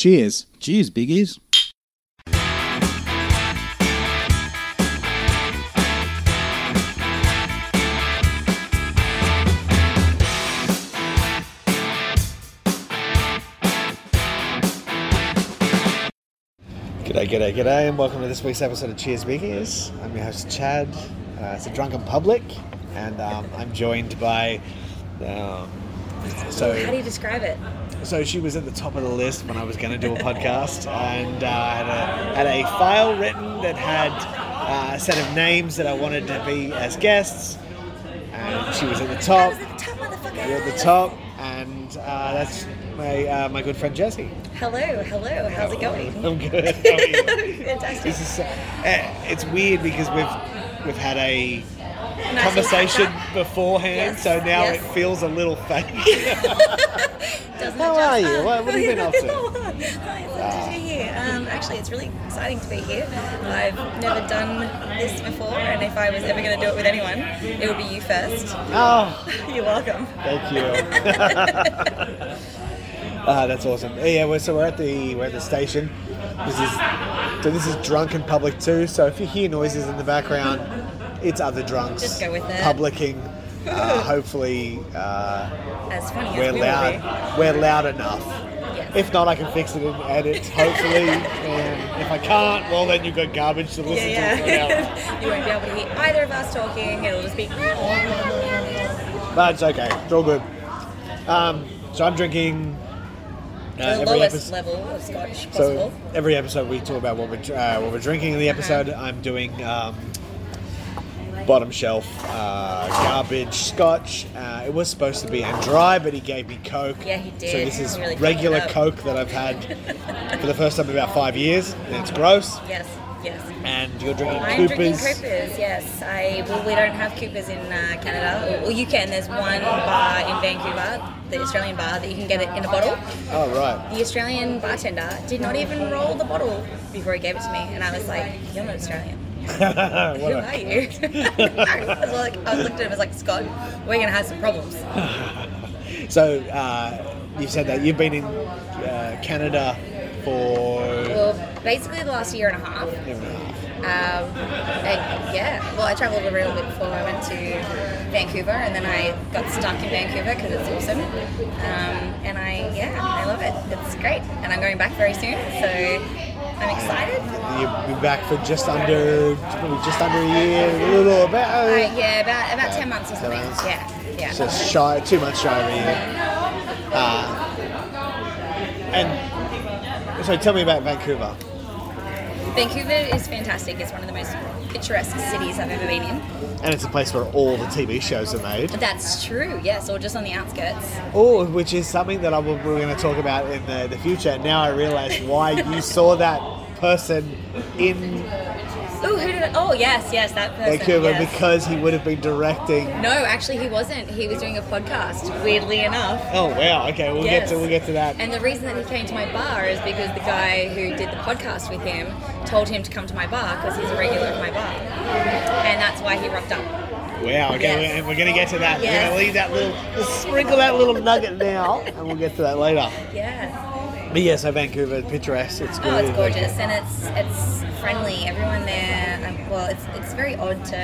Cheers. Cheers, biggies. G'day, and welcome to this week's episode of Cheers Biggies. I'm your host, Chad. It's a drunken public, and I'm joined by... how do you describe it? So she was at the top of the list when I was going to do a podcast, and had a file written that had a set of names that I wanted to be as guests, and she was at the top. I was at the top, motherfucker! You're at the top, and that's... My good friend Jessie. Hello. How's it going? I'm good. How are you? Fantastic. This is, it's weird because we've had a conversation beforehand, yes. So now yes. It feels a little fake. How are you? What have you been up to? Hi, lovely to be here. Actually, it's really exciting to be here. I've never done this before, and if I was ever going to do it with anyone, it would be you first. Oh, you're welcome. Thank you. That's awesome. Yeah, we're at the station. This is drunk in public too. So if you hear noises in the background, it's other drunks. Just go with it. Publicing. Hopefully, as funny we're as we loud. We're loud enough. Yes. If not, I can fix it in edits. Hopefully, and if I can't, well then you've got garbage to listen to. Yeah, you won't be able to hear either of us talking. It'll just be. But it's okay. It's all good. So I'm drinking. The lowest level of Scotch possible. So every episode we talk about what we're drinking in the episode. I'm doing bottom shelf garbage Scotch. It was supposed to be dry, but he gave me Coke. Yeah, he did. So this is really regular Coke that I've had for the first time in about 5 years. And it's gross. Yes. And you're drinking Coopers. I'm drinking Coopers, yes. We don't have Coopers in Canada. Well, you can. There's one bar in Vancouver, the Australian bar, that you can get it in a bottle. Oh, right. The Australian bartender did not even roll the bottle before he gave it to me. And I was like, you're not Australian. Who are you? I looked at him and was like, Scott, we're going to have some problems. So you said that you've been in Canada for... Well, basically the last year and a half. I travelled a little bit before I went to Vancouver, and then I got stuck in Vancouver because it's awesome. And I love it. It's great. And I'm going back very soon, so... I'm excited. You'll be back for just under a year, a little about. About 10 months or something. Yeah. Just shy, 2 months shy of a year. And so, tell me about Vancouver. Vancouver is fantastic. It's one of the most picturesque cities I've ever been in. And it's a place where all the TV shows are made. That's true, yes, or just on the outskirts. Oh, which is something that we're going to talk about in the future. Now I realise why you saw that person in... Oh, who did I... Oh, yes, that person. Vancouver, yes. Because he would have been directing... No, actually he wasn't. He was doing a podcast, weirdly enough. Oh, wow. Okay, we'll get to that. And the reason that he came to my bar is because the guy who did the podcast with him told him to come to my bar because he's a regular at my bar. And that's why he rocked up. Wow, okay, yes. And we're going to get to that. Yes. We're going to leave that sprinkle that little nugget now, and we'll get to that later. Yeah. But yeah, so Vancouver, picturesque, it's good. Oh, it's gorgeous, and it's friendly. Everyone there, it's very odd to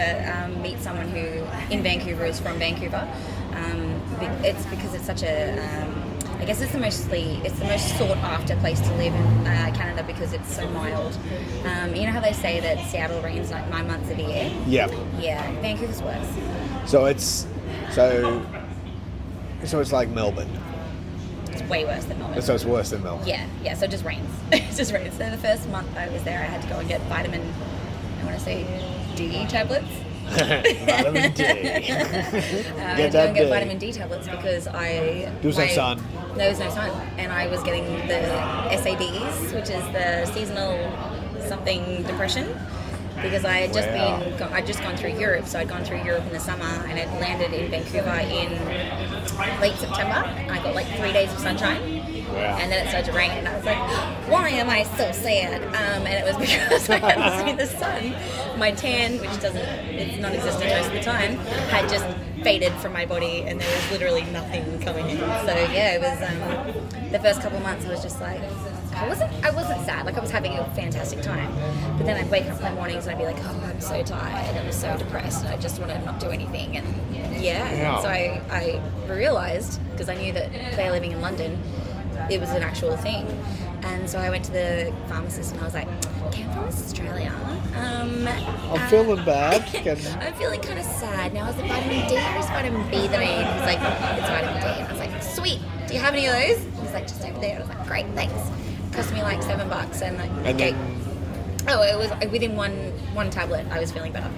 meet someone who in Vancouver is from Vancouver. It's because it's such a, I guess it's the most sought after place to live in Canada because it's so mild. You know how they say that Seattle rains like 9 months of the year? Yeah. Yeah, Vancouver's worse. So it's like Melbourne. Way worse than Melbourne. So it's worse than Melbourne. Yeah. So it just rains. So the first month I was there, I had to go and get vitamin, I want to say, D tablets. Vitamin D. I had to go and get vitamin D tablets because there was no sun, and I was getting the SADs, which is the seasonal something depression, because I had just gone through Europe. So I'd gone through Europe in the summer, and I'd landed in Vancouver in late September, and I got like 3 days of sunshine, and then it started to rain, and I was like, why am I so sad? And it was because I hadn't seen the sun. My tan, which it's non-existent most of the time, had just faded from my body, and there was literally nothing coming in. So yeah, it was the first couple of months I was just like, I wasn't sad. Like, I was having a fantastic time. But then I'd wake up in the mornings and I'd be like, oh, I'm so tired. I'm so depressed. And I just want to not do anything. And so I realised, because I knew that they're living in London, it was an actual thing. And so I went to the pharmacist and I was like, okay, I'm from Australia. I'm feeling bad. I'm feeling kind of sad now. Is it vitamin D or is vitamin B that I need? He's like, it's vitamin D. And I was like, sweet. Do you have any of those? He's like, just over there. I was like, great, thanks. It cost me like $7. And like, okay. Oh, it was within one tablet. I was feeling better.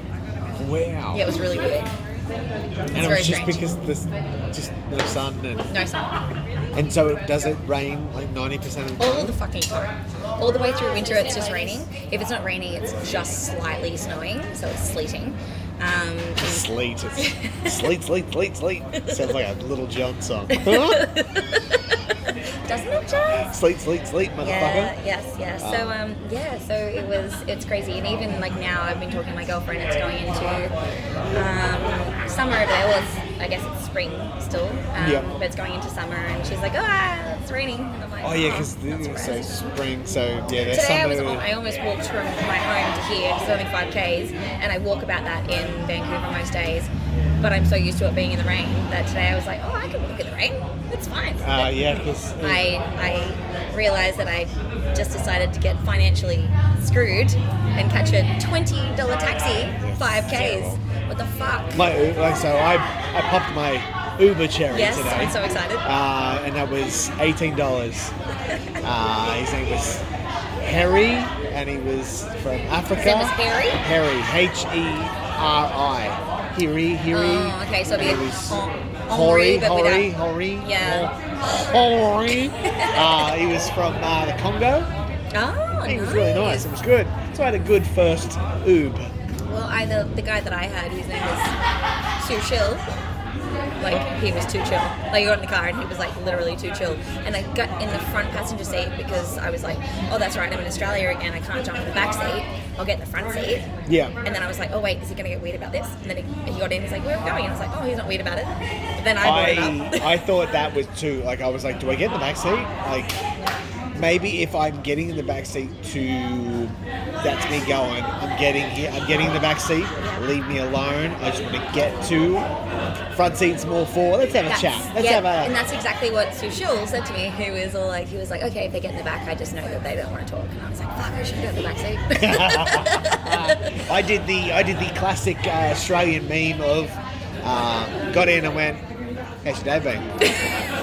Wow. Yeah, it was really weird. And it was just strange. Because there's just no sun. No sun. And so does it rain like 90% of the time? All the fucking time. All the way through winter it's just raining. If it's not raining, it's just slightly snowing, so it's sleeting. Sleet. Sleet. Sounds like a Little John song. Doesn't it just? Sleep, motherfucker. Yeah, yes. So it's crazy. And even like now I've been talking to my girlfriend, it's going into summer over there. Well, I guess it's spring still, but it's going into summer and she's like, it's raining. And I'm like, because so spring, there's today summer. I almost walked from my home to here, it's only 5Ks, and I walk about that in Vancouver most days. But I'm so used to it being in the rain that today I was like, I can walk in the rain. It's fine. Because I realised that I just decided to get financially screwed and catch a $20 taxi, 5Ks. What the fuck? I popped my Uber cherry today. Yes, I'm so excited. And that was $18. His name was Harry, and he was from Africa. His name was Harry? Harry, H-E-R-I. Hiri. Oh, okay, so it'll be Hori. Yeah. Hori. He was from the Congo. Oh, he was really nice. It was good. So I had a good first oob. Well, the guy that I had, his name was Too Chill. Like, he was too chill. Like, I got in the car and he was, like, literally too chill. And I got in the front passenger seat because I was like, that's right, I'm in Australia again. I can't jump in the back seat. I'll get in the front seat. Yeah. And then I was like, wait, is he going to get weird about this? And then he got in, he's like, where are we going? And I was like, he's not weird about it. But then I brought it up. I thought that was too, like, I was like, do I get in the back seat? Like, maybe if I'm getting in the back seat that's me going, I'm getting here, I'm getting in the back seat, leave me alone, I just want to get to... Front seat's more forward. Let's have a chat. And that's exactly what Sushil said to me, who was all like, he was like, okay, if they get in the back, I just know that they don't want to talk. And I was like, fuck, I should go in the back seat. I did the classic Australian meme of got in and went, how's your day been?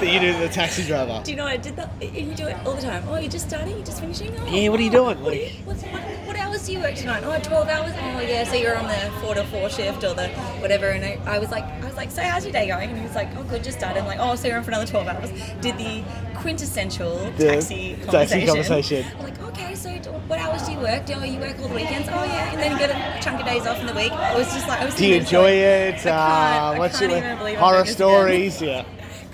You do the taxi driver. Do you know I did that? You do it all the time. Oh, you're just starting? You're just finishing? Oh, yeah, what are you doing? What hours do you work tonight? 12 hours? Oh, yeah, so you're on the 4 to 4 shift or the whatever. And I was like, so how's your day going? And he was like, oh, good, just started. I'm like, so you're on for another 12 hours. Did the quintessential taxi conversation. I'm like, okay, so what hours do you work? Oh, you work all the weekends? Oh, yeah, and then you get a chunk of days off in the week. I was just like, do you enjoy it? What's your horror stories? Yeah.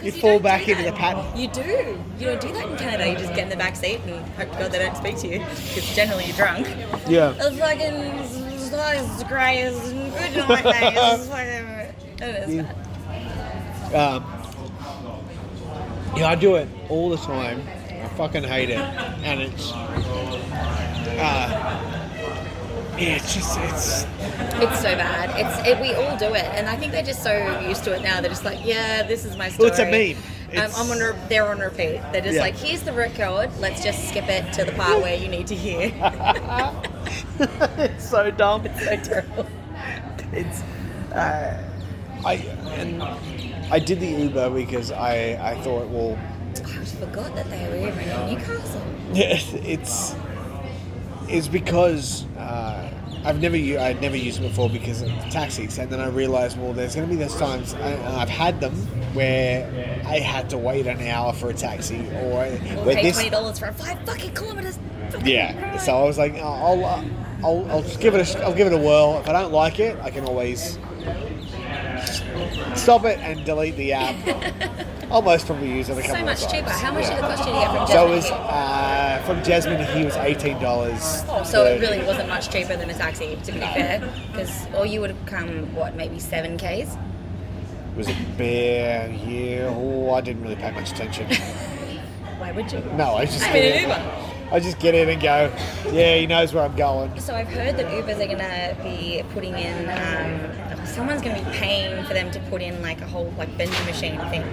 You fall back into the pattern. You do. You don't do that in Canada. You just get in the back seat and hope to God they don't speak to you because generally you're drunk. Yeah. It's fucking it's grey. It's good in my face. It's fucking... It is bad. I do it all the time. I fucking hate it. And it's... It's so bad. We all do it, and I think they're just so used to it now. They're just like, this is my story. Well, it's a meme. They're on repeat. They're just like, here's the record. Let's just skip it to the part where you need to hear. It's so dumb. It's so terrible. It's. I did the Uber because I thought I forgot that they were Uber in Newcastle. Yeah, it's because I'd never used it before because of taxis, and then I realised, there's going to be those times, and I've had them where I had to wait an hour for a taxi, or pay $20 for 5 fucking kilometres. So I was like, I'll give it a, I'll give it a whirl. If I don't like it, I can always stop it and delete the app. I'll most probably use it a couple of times. So much cheaper. How much did it cost you to get from Jasmine? So it was, from Jasmine here was $18. So it really wasn't much cheaper than a taxi, to be fair. Or you would have come, maybe 7Ks? It was a bare year. I didn't really pay much attention. Why would you? No, I was just... I mean, an Uber. I just get in and go, yeah, he knows where I'm going. So I've heard that Ubers are going to be putting in, someone's going to be paying for them to put in like a whole like vending machine thing.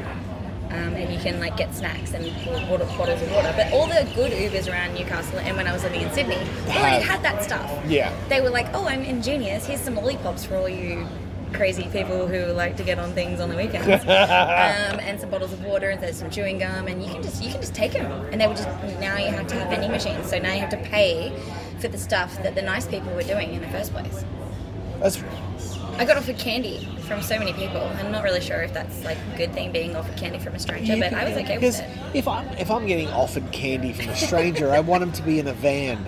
And you can like get snacks and bottles of water. But all the good Ubers around Newcastle and when I was living in Sydney already had that stuff. Yeah. They were like, oh, I'm ingenious. Here's some lollipops for all you crazy people who like to get on things on the weekends. And some bottles of water and there's some chewing gum and you can just take them. And they were just, now you have to have vending machines. So now you have to pay for the stuff that the nice people were doing in the first place. That's I got offered candy from so many people. I'm not really sure if that's like a good thing being offered candy from a stranger, but I was okay with it. If I'm getting offered candy from a stranger, I want them to be in a van.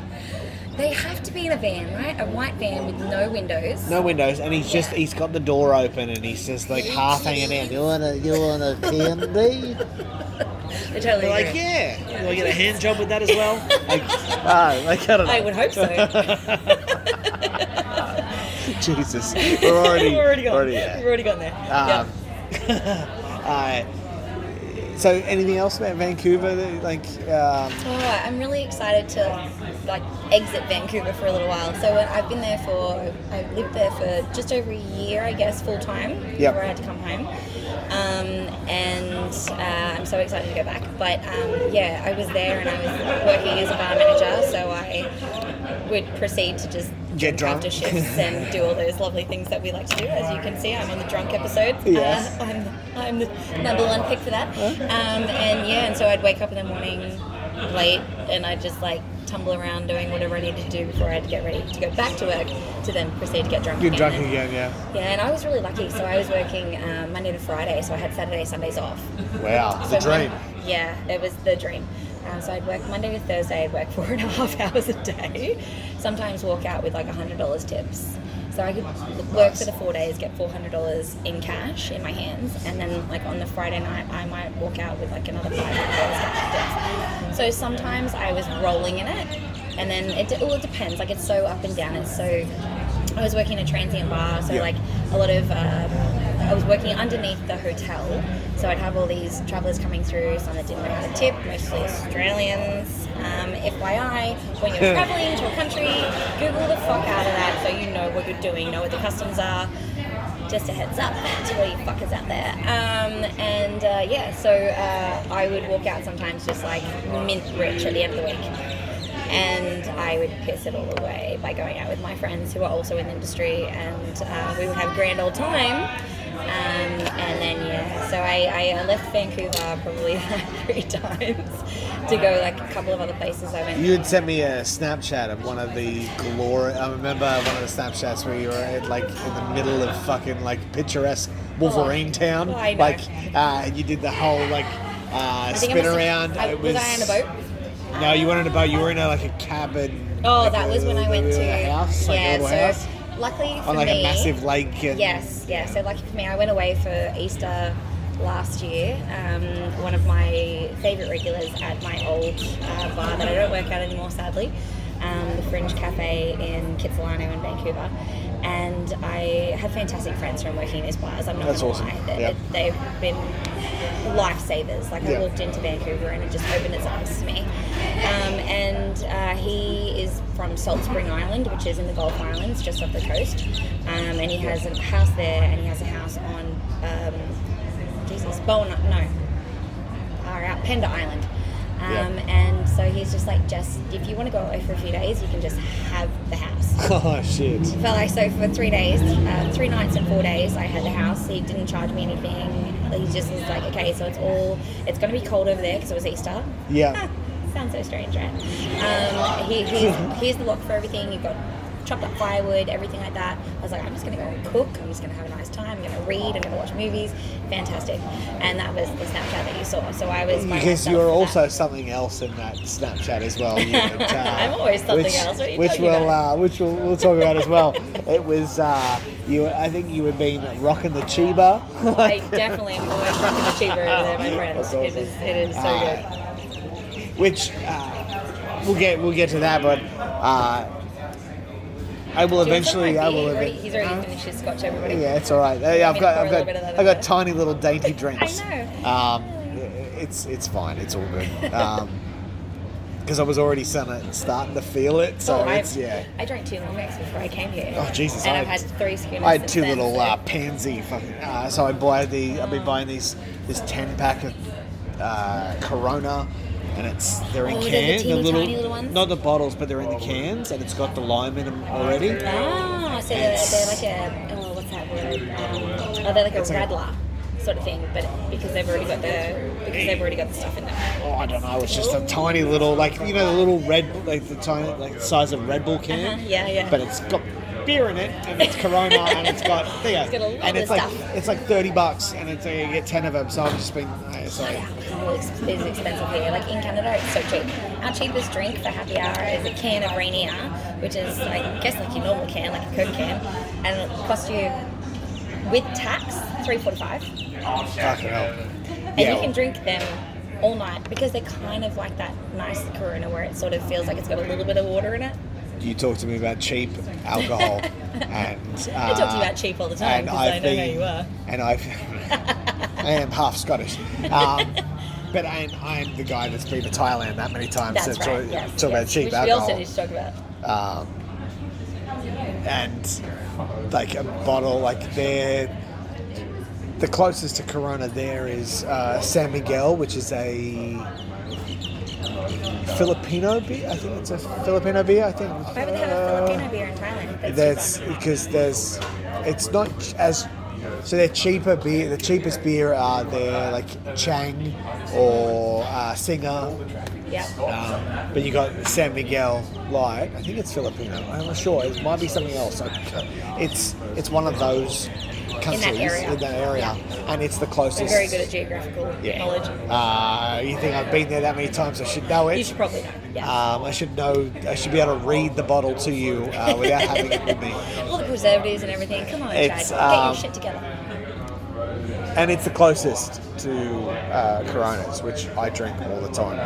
They have to be in a van, right? A white van with no windows. No windows, and he's got the door open and he's just like half hanging out. You want a candy? They're totally like, agree. Yeah. Will I get a hand job with that as well? I don't know. I would hope so. Jesus, we're already gone there. So, anything else about Vancouver? I'm really excited to like exit Vancouver for a little while. So, I've lived there for just over a year, I guess, full time. Yep. Before I had to come home. I'm so excited to go back. But I was there and I was working as a bar manager, so I would proceed to just get drunk after shifts and do all those lovely things that we like to do. As you can see, I'm on the drunk episode. Yes. I'm the number one pick for that. And so I'd wake up in the morning late and I'd just like tumble around doing whatever I needed to do before I had to get ready to go back to work to then proceed to get drunk. You're drunk again, yeah. Yeah, and I was really lucky. So I was working Monday to Friday, so I had Saturday, Sundays off. Wow, so the dream. It was the dream. So I'd work Monday to Thursday, I'd work 4.5 hours a day, sometimes walk out with like $100 tips. So I could work for the 4 days, get $400 in cash in my hands, and then like on the Friday night I might walk out with like another $500 cash tips. So sometimes I was rolling in it, and then it depends, like it's so up and down. It's so, I was working in a transient bar, so like a lot of... I was working underneath the hotel, so I'd have all these travellers coming through, some that didn't know how to tip, mostly Australians. FYI, when you're travelling to a country, Google the fuck out of that so you know what you're doing, know what the customs are. Just a heads up to all you fuckers out there. I would walk out sometimes just like mint rich at the end of the week. And I would piss it all away by going out with my friends who are also in the industry, and we would have grand old time. So I left Vancouver probably three times to go like a couple of other places I went. You had sent me a Snapchat of one of the glory. I remember one of the Snapchats where you were at, like in the middle of fucking like picturesque Wolverine Town. Oh, I know. You did the whole like spin around. Was I on a boat? No, you weren't in a boat. You were in a cabin. Oh, like, that was when I went to a house. House. Luckily for me, a massive lake. Yes. So lucky for me, I went away for Easter last year. One of my favourite regulars at my old bar that I don't work at anymore, sadly, the Fringe Cafe in Kitsilano in Vancouver. And I have fantastic friends from working in these bars. I'm not going to lie. They've been lifesavers. Like I walked into Vancouver and it just opened its arms to me. He is from Salt Spring Island, which is in the Gulf Islands, just off the coast. And he has a house there, and he has a house on Pender Island. And so he's just like, Jess, if you want to go away for a few days, you can just have the house. Oh, shit. For 3 days, 3 nights and 4 days, I had the house. He didn't charge me anything. He just was like, okay, so it's going to be cold over there because it was Easter. Yeah. Sounds so strange, right? Here's the lock for everything. You've got chopped up firewood, everything like that. I was like, I'm just going to go and cook. I'm just going to have a nice time. I'm going to read. I'm going to watch movies. Fantastic. And that was the Snapchat that you saw. So I was... Because you were also something else in that Snapchat as well. You know, I'm always something else. What are you talking about? Which we'll talk about as well. It was... I think you had been rocking the Chiba. I definitely am always rocking the Chiba over there, my friends. Awesome. It is so good. Which we'll get to that, but I will eventually. He's already finished his scotch, everybody. Yeah, it's all right. I've got tiny little dainty drinks. I know. It's fine. It's all good. because I was already starting to feel it. So I drank 2 long necks before I came here. Oh Jesus! And I've had 3 skinnies. I had 2 little pansy fucking. So I've been buying this 10-pack of Corona. And they're in cans, the little ones? Not the bottles, but they're in the cans, and it's got the lime in them already. Ah, so they're like a what's that word? They're like a radler sort of thing, but because they've already got the stuff in them. Oh, I don't know. It's just a tiny little, the little red, the size of Red Bull can. Uh-huh. Yeah. But it's got beer in it, and it's Corona, and it's got stuff. It's like $30, and it's you get 10 of them. So I've just been. Alcohol is expensive here. Like in Canada, it's so cheap. Our cheapest drink for happy hour is a can of Rainier, which is I guess your normal can, like a Coke can, and it costs you with tax $3.45. Oh, fucking hell! And you can drink them all night because they're kind of like that nice Corona where it sort of feels like it's got a little bit of water in it. You talk to me about cheap alcohol, and I talk to you about cheap all the time because I know how you are. And I am half Scottish, but I am the guy that's been to Thailand that many times. That's so right. Talk about cheap alcohol. We also need to talk about. And a bottle, the closest to Corona there is San Miguel, which is a Filipino beer, I think. Why would they have a Filipino beer in Thailand? That's because it's not as... So they're cheaper beer. The cheapest beer are there, Chang or Singer. Yeah. But you got San Miguel Light. I think it's Filipino. I'm not sure. It might be something else. It's one of those countries in that area. Yeah. And it's the closest. We're very good at geographical knowledge. You think I've been there that many times? I should know it. You should probably know. Yeah. I should know. I should be able to read the bottle to you without having it with me. All the preservatives and everything. Come on, Chad. Get your shit together. And it's the closest to Coronas, which I drink all the time.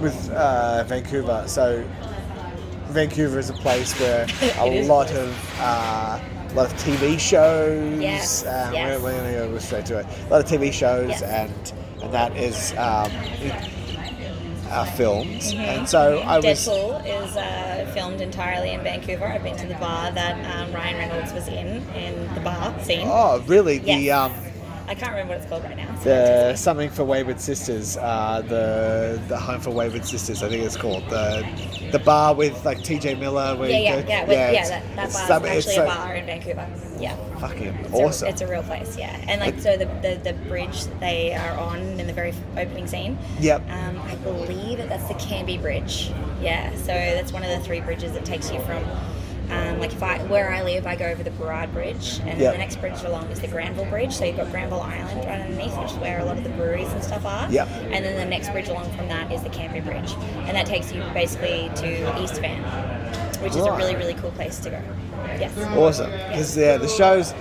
With Vancouver, so. Vancouver is a place where a lot of TV shows. Yes. We're going to go straight to it. A lot of TV shows, yes. and that is filmed. Mm-hmm. And so Deadpool is filmed entirely in Vancouver. I've been to the bar that Ryan Reynolds was in the bar scene. Oh, really? Yes. I can't remember what it's called right now. So something for Wayward Sisters, the Home for Wayward Sisters, I think it's called. The bar with TJ Miller. That bar is actually a bar in Vancouver. Yeah. Fucking awesome. It's a real place, yeah. And the bridge that they are on in the very opening scene. Yep. I believe that's the Camby Bridge. Yeah. So that's one of the 3 bridges that takes you from. Where I live, I go over the Burrard Bridge, and the next bridge along is the Granville Bridge. So you've got Granville Island right underneath, which is where a lot of the breweries and stuff are. Yep. And then the next bridge along from that is the Camby Bridge, and that takes you basically to East Van, which is a really, really cool place to go. Yes. Awesome. Because the shows,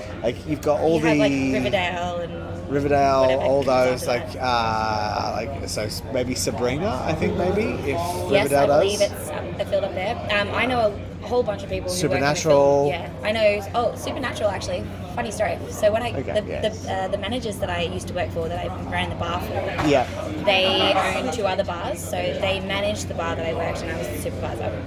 you've got all Riverdale and. All those so maybe Sabrina, I think maybe if Riverdale does. Yes, I believe it's the field up there. I know a whole bunch of people who Supernatural. Work in the field. Yeah, I know. Oh, Supernatural actually. Funny story. So when the managers that I used to work for, that I ran the bar for, they own 2 other bars. So they managed the bar that I worked, and I was the supervisor.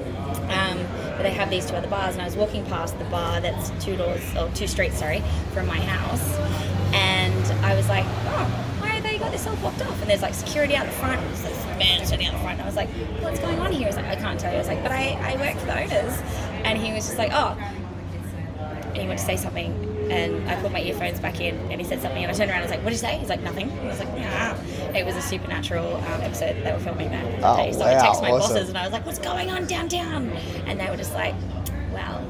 But they have these 2 other bars, and I was walking past the bar that's 2 streets from my house. And I was like, oh, why have they got this all blocked off? And there's security out the front. There's this man standing out the front. And I was like, what's going on here? He's like, I can't tell you. I was like, but I work for the owners. And he was just like, oh. And he went to say something. And I put my earphones back in. And he said something. And I turned around and I was like, what did you say? He's like, nothing. And I was like, nah. It was a Supernatural episode that they were filming that day. So I texted my bosses and I was like, what's going on downtown? And they were just like, wow.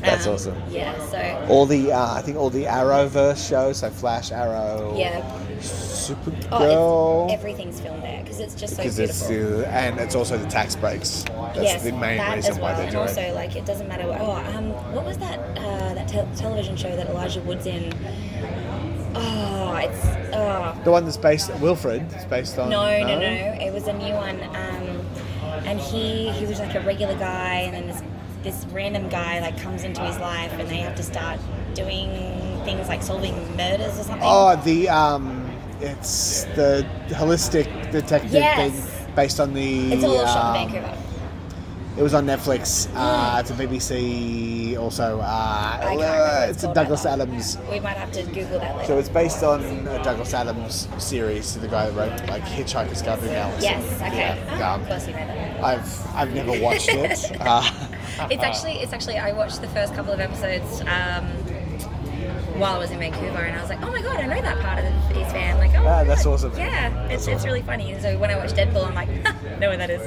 That's awesome. Yeah, so... I think all the Arrowverse shows, so Flash, Arrow... Yeah. Supergirl... Oh, everything's filmed there, because it's just so beautiful. And it's also the tax breaks. That's the main reason why they do it. And also, it doesn't matter... what was that television show that Elijah Wood's in? Oh, it's... The one that's based... Wilfred, it's based on... No. It was a new one. And he was, a regular guy, and then this random guy comes into his life and they have to start doing things like solving murders or something. Oh, the It's the holistic detective thing based on the... It's a little shot in Vancouver. It was on Netflix. It's a BBC also. It's a Douglas Adams. We might have to Google that later. So it's based on a Douglas Adams series, the guy that wrote like Hitchhiker's Guide to the Galaxy. Yes, okay. Yeah, of course you know that. I've never watched it. It's actually I watched the first couple of episodes while I was in Vancouver, and I was like, oh my god, I know that part of the East Van. Like, oh, that's awesome. Yeah, it's really funny. And so when I watch Deadpool, I'm like, know where that is.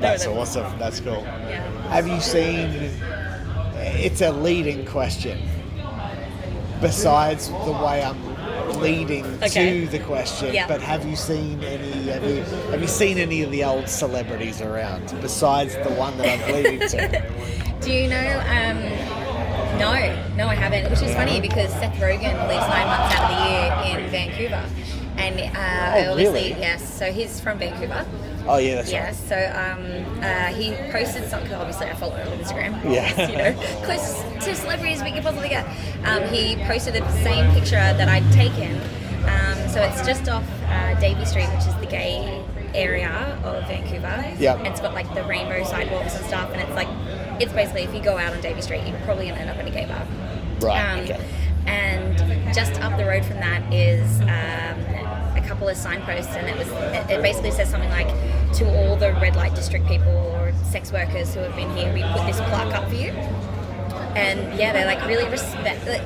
That's awesome. That's cool. Yeah. Have you seen? It's a leading question. Besides the way I'm leading to the question, but have you seen any of the old celebrities around besides the one that I'm leading to? Do you know? No, I haven't, which is funny because Seth Rogen lives 9 months out of the year in Vancouver. And so he's from Vancouver. Oh, yeah, that's right. Yeah, so he posted something, obviously I follow him on Instagram. Yeah. You know, closest to celebrities we could possibly get. He posted the same picture that I'd taken. So it's just off Davie Street, which is the gay area of Vancouver. Yeah. And it's got like the rainbow sidewalks and stuff, and it's like, it's basically if you go out on Davie Street, you're probably going to end up in a gay bar. Right. And just up the road from that is a couple of signposts, and it basically says something like, to all the red light district people or sex workers who have been here, we put this plaque up for you. And yeah, they like really respect. The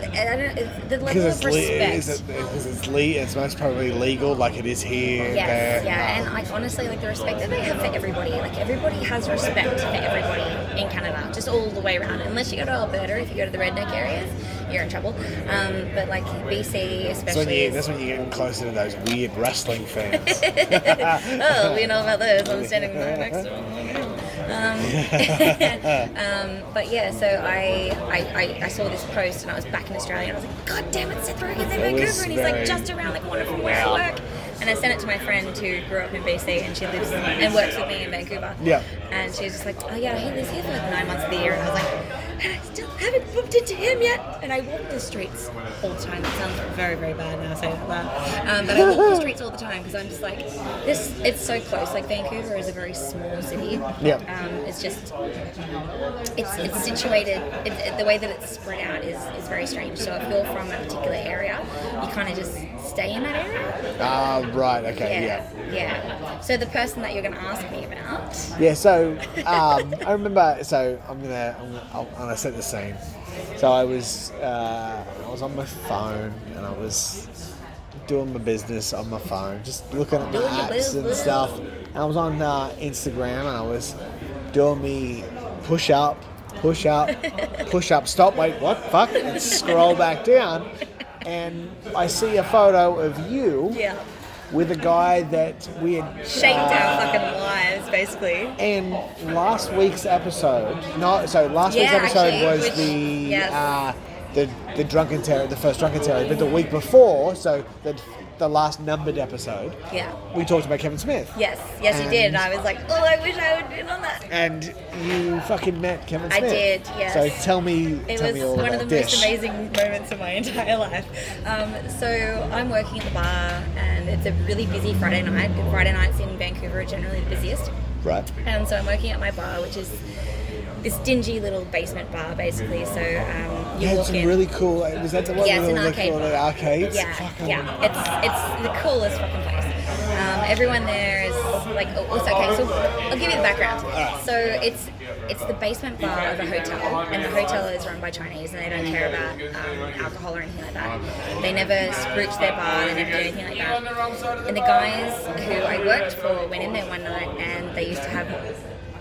level of respect. Because it's most probably legal, like it is here. Yes, yeah, and like honestly, like the respect that they have for everybody. Like everybody has respect for everybody in Canada, just all the way around. Unless you go to Alberta, if you go to the redneck areas, you're in trouble. But like BC, especially. That's when you're getting closer to those weird wrestling fans. Oh, we know about those. I'm standing right next to them. But yeah, so I saw this post and I was back in Australia, and I was like, god damn it, Seth Rogen's in Vancouver, and he's like just around the corner from where I work. And I sent it to my friend who grew up in BC, and she lives and works with me in Vancouver. Yeah. And she was just like, oh yeah, I live here for like 9 months of the year, and I was like, I still haven't booked into him yet. And I walk the streets all the time. It sounds very, very bad now saying that. But I walk the streets all the time because I'm just like, it's so close. Like Vancouver is a very small city. Yeah. It's just, it's situated, the way that it's spread out is very strange. So if you're from a particular area, you kind of just stay in that area. Right, okay, yeah. So the person that you're going to ask me about. Yeah, so I remember, so I'm gonna set the scene. So I was on my phone, and I was doing my business on my phone, just looking at my apps and stuff. And I was on Instagram, and I was doing me push up, stop, wait, what, fuck, and scroll back down. And I see a photo of you with a guy that we had... Shaked our fucking lives, basically. And last week's episode... the Drunken Terror, the first Drunken Terror, but the week before, so the last numbered episode, we talked about Kevin Smith. Yes, you did, and I was like, oh, I wish I would have been on that. And you fucking met Kevin Smith. I did, yes. So tell me all about this. It was one of the most amazing moments of my entire life. So I'm working at the bar, and it's a really busy Friday night. Friday nights in Vancouver are generally the busiest. Right. And so I'm working at my bar, which is this dingy little basement bar, basically. So you walk in. It's really cool. Was that the one? Yeah, it's an arcade. Arcades. Yeah. It's the coolest fucking place. Everyone there is like. So I'll give you the background. So it's the basement bar of a hotel, and the hotel is run by Chinese, and they don't care about alcohol or anything like that. They never spruce their bar. They never do anything like that. And the guys who I worked for went in there one night, and they used to have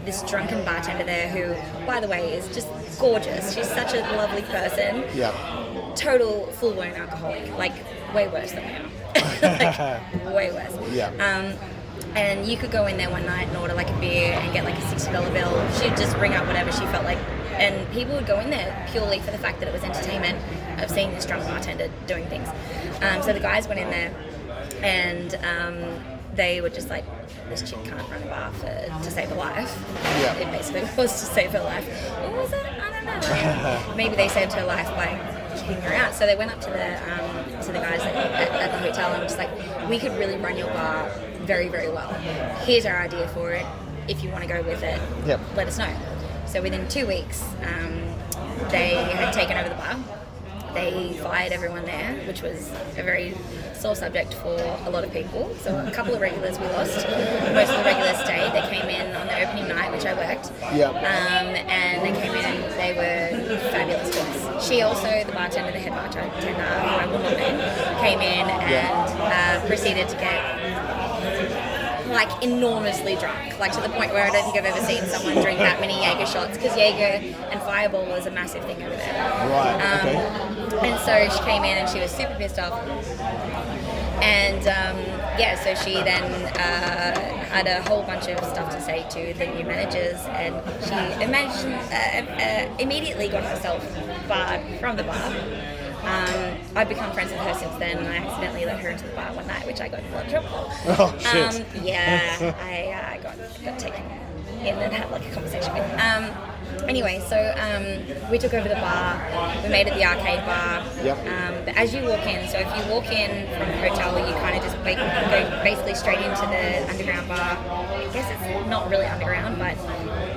this drunken bartender there who, by the way, is just gorgeous. She's such a lovely person. Yeah. Total full-blown alcoholic. Like, way worse than we are. Like, way worse. Yeah. And you could go in there one night and order, like, a beer and get, like, a $60 bill. She'd just bring up whatever she felt like. And people would go in there purely for the fact that it was entertainment of seeing this drunk bartender doing things. So the guys went in there and they were just like, this chick can't run a bar to save her life. Yeah. It basically was to save her life. Or was it? I don't know. Maybe they saved her life by pick her out. So they went up to the guys at the hotel and was just like, we could really run your bar very, very well. Here's our idea for it. If you want to go with it, yep, let us know. So within 2 weeks, they had taken over the bar. They fired everyone there, which was a very sore subject for a lot of people. So a couple of regulars we lost. Most of the regulars stayed. They came in on the opening night, which I worked. Yep. And they came in and they were fabulous folks. She also, the bartender, the head bartender, I will not name, came in and proceeded to get, like, enormously drunk. Like, to the point where I don't think I've ever seen someone drink that many Jaeger shots, because Jaeger and Fireball was a massive thing over there. Right, okay. And so she came in and she was super pissed off. And so she then had a whole bunch of stuff to say to the new managers, and she immediately got herself barred from the bar. I've become friends with her since then, and I accidentally let her into the bar one night, which I got in a lot of trouble for. Oh, shit. I got taken in and had like a conversation with her. Anyway, so we took over the bar. We made it the arcade bar. Yep. But as you walk in, so if you walk in from the hotel, you kind of just go basically straight into the underground bar. I guess it's not really underground, but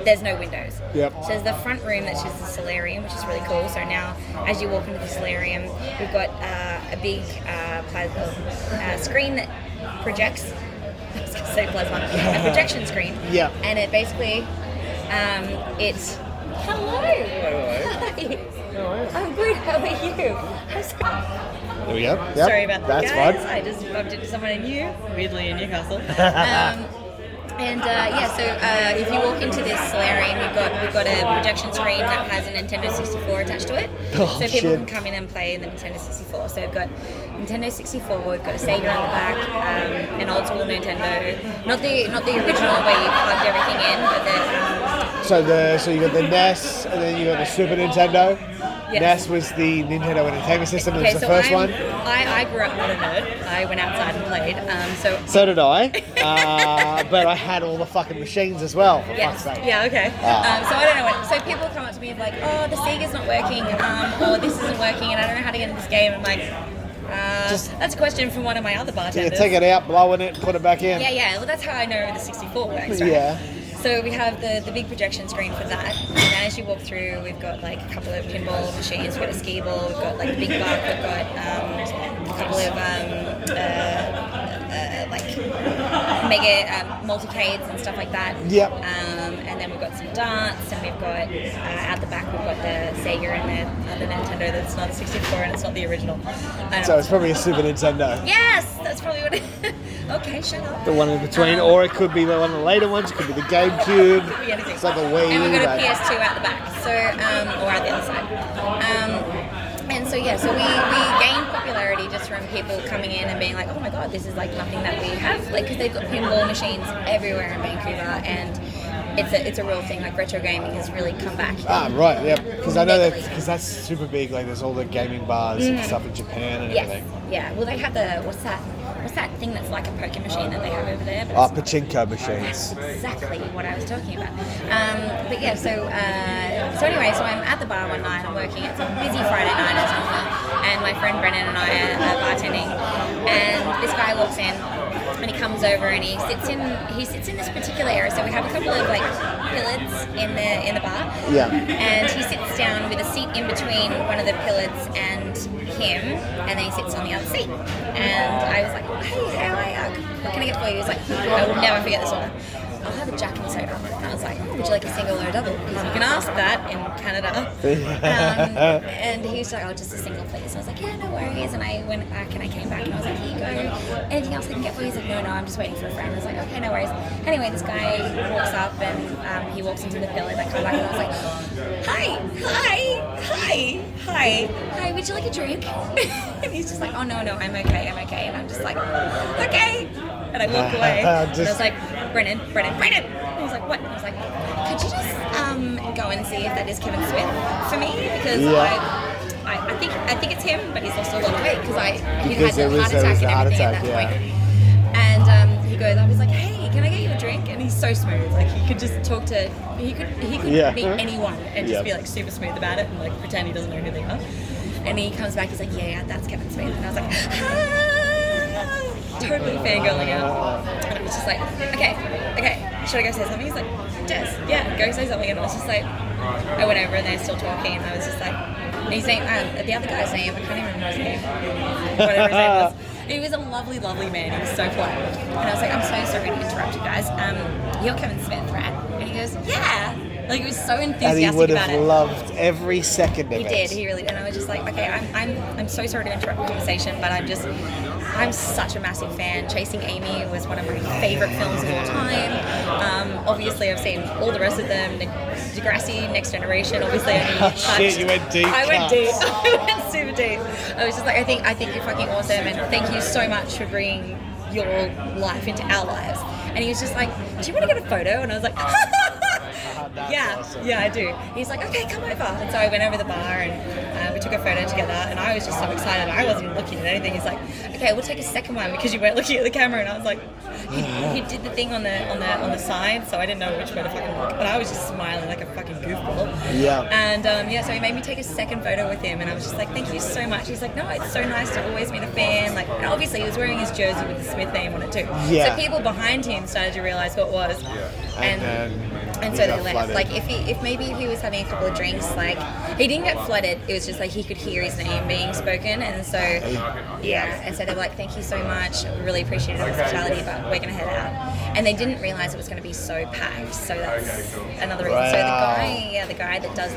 there's no windows. Yep. So there's the front room that's just the solarium, which is really cool. So now, as you walk into the solarium, we've got a big screen that projects. I was going to say plasma. A projection screen. Yeah. And it basically, it's... Hello. Hi. I'm good. How are you? I'm sorry. There we go. Yep. Sorry about that, guys. Fine. I just bumped into someone I knew, weirdly, in Newcastle. If you walk into this solarium, we've got a projection screen that has a Nintendo 64 attached to it, so people can come in and play the Nintendo 64. So we've got Nintendo 64, we've got a Sega on the back, an old school Nintendo, not the original where you plugged everything in, but so you got the NES, and then you got the Super Nintendo. Yes. NES was the Nintendo Entertainment System. Okay, it was the first one. I grew up not a nerd. I went outside and played. So did I. But I had all the fucking machines as well. Yes. Yeah. Okay. So I don't know what. So people come up to me and be like, "Oh, the Sega's not working," or "This isn't working," and I don't know how to get into this game. I'm like, that's a question from one of my other bartenders. Yeah, take it out, blowing it, put it back in. Yeah. Well, that's how I know the 64 works, right? Yeah. So we have the big projection screen for that, and as you walk through, we've got like a couple of pinball machines, we've got a skee ball, we've got like a big buck, we've got a couple of like mega multicades and stuff like that. Yep. And then we've got some darts, and we've got at the back we've got the Sega and the Nintendo that's not a 64 and it's not the original. So it's probably a Super Nintendo. Yes, that's probably what it is. Okay, shut up. The one in between, or it could be the one of the later ones. It could be the GameCube. It could be anything. It's like a Wii. And we've got a PS2 out the back, or out the other side. We gained popularity just from people coming in and being like, oh my god, this is like nothing that we have, like, because they've got pinball machines everywhere in Vancouver, and it's a real thing. Like, retro gaming has really come back. Right, yeah, because I know that because that's super big. Like, there's all the gaming bars and stuff in Japan and everything. Yeah, well, they have the What's that thing that's like a poker machine that they have over there? Pachinko machines. That's exactly what I was talking about. So I'm at the bar one night, I'm working, it's a busy Friday night or something, and my friend Brennan and I are bartending, and this guy walks in, and he comes over and he sits in this particular area, so we have a couple of like pillars in the bar. Yeah. And he sits down with a seat in between one of the pillars and him, and then he sits on the other seat. And I was like, hey, how are you? What can I get for you? He was like, I will never forget this order. I'll have a Jack and soda. And I was like, would you like a single or a double? Because you can ask that in Canada. And he was like, oh, just a single, please. And I was like, yeah, no worries. And I went back and I came back and I was like, here you go. Anything else I can get for you? He's like, no, I'm just waiting for a friend. I was like, okay, no worries. Anyway, this guy walks up and he walks into the pillar and I come back and I was like, hi, would you like a drink? And he's just like, oh, no, I'm okay. And I'm just like, okay. And I walk away. And I was like, Brennan. He was like, what? And I was like, could you just go and see if that is Kevin Smith for me? Because I think it's him, but he's lost a lot of weight because he had a heart attack at that point. And he goes up, he's like, hey, can I get you a drink? And he's so smooth. Like, he could just talk to, he could meet anyone and just be like super smooth about it and like pretend he doesn't know who they are. And then he comes back, he's like, yeah, that's Kevin Smith. And I was like, ah, totally fangirling out. And I was just like, okay, should I go say something? He's like, Jess, yeah, go say something. And I was just like, I went over and they're still talking. And I was just like, and he's saying, the other guy's name, I can't even remember his name, whatever his name was. He was a lovely, lovely man. He was so polite. And I was like, I'm so sorry to interrupt you guys. You're Kevin Smith, right? And he goes, yeah. Like, he was so enthusiastic about it. And he would have loved every second of it. He did. He really did. And I was just like, okay, I'm so sorry to interrupt the conversation, but I'm such a massive fan. Chasing Amy was one of my favorite films of all time. Obviously, I've seen all the rest of them. Degrassi, Next Generation. Obviously, I knew shit, you went deep. I went super deep. I was just like, I think you're fucking awesome, and thank you so much for bringing your life into our lives. And he was just like, do you want to get a photo? And I was like, yeah, awesome. Yeah, I do. He's like, okay, come over. And so I went over the bar and we took a photo together, and I was just so excited. I wasn't looking at anything. He's like, okay, we'll take a second one because you weren't looking at the camera. And I was like, he did the thing on the side, so I didn't know which way to fucking look. But I was just smiling like a fucking goofball. Yeah. And so he made me take a second photo with him, and I was just like, thank you so much. He's like, no, it's so nice to always be a fan. Like, and obviously he was wearing his jersey with the Smith name on it too. Yeah. So people behind him started to realize what it was. Yeah. And so they left. Like, if he was having a couple of drinks, like, he didn't get flooded. It was just like he could hear his name being spoken, and so yeah. And so they were like, "Thank you so much. We really appreciate the hospitality, but we're gonna head out." And they didn't realize it was gonna be so packed. So that's another reason. Wow. So the guy that does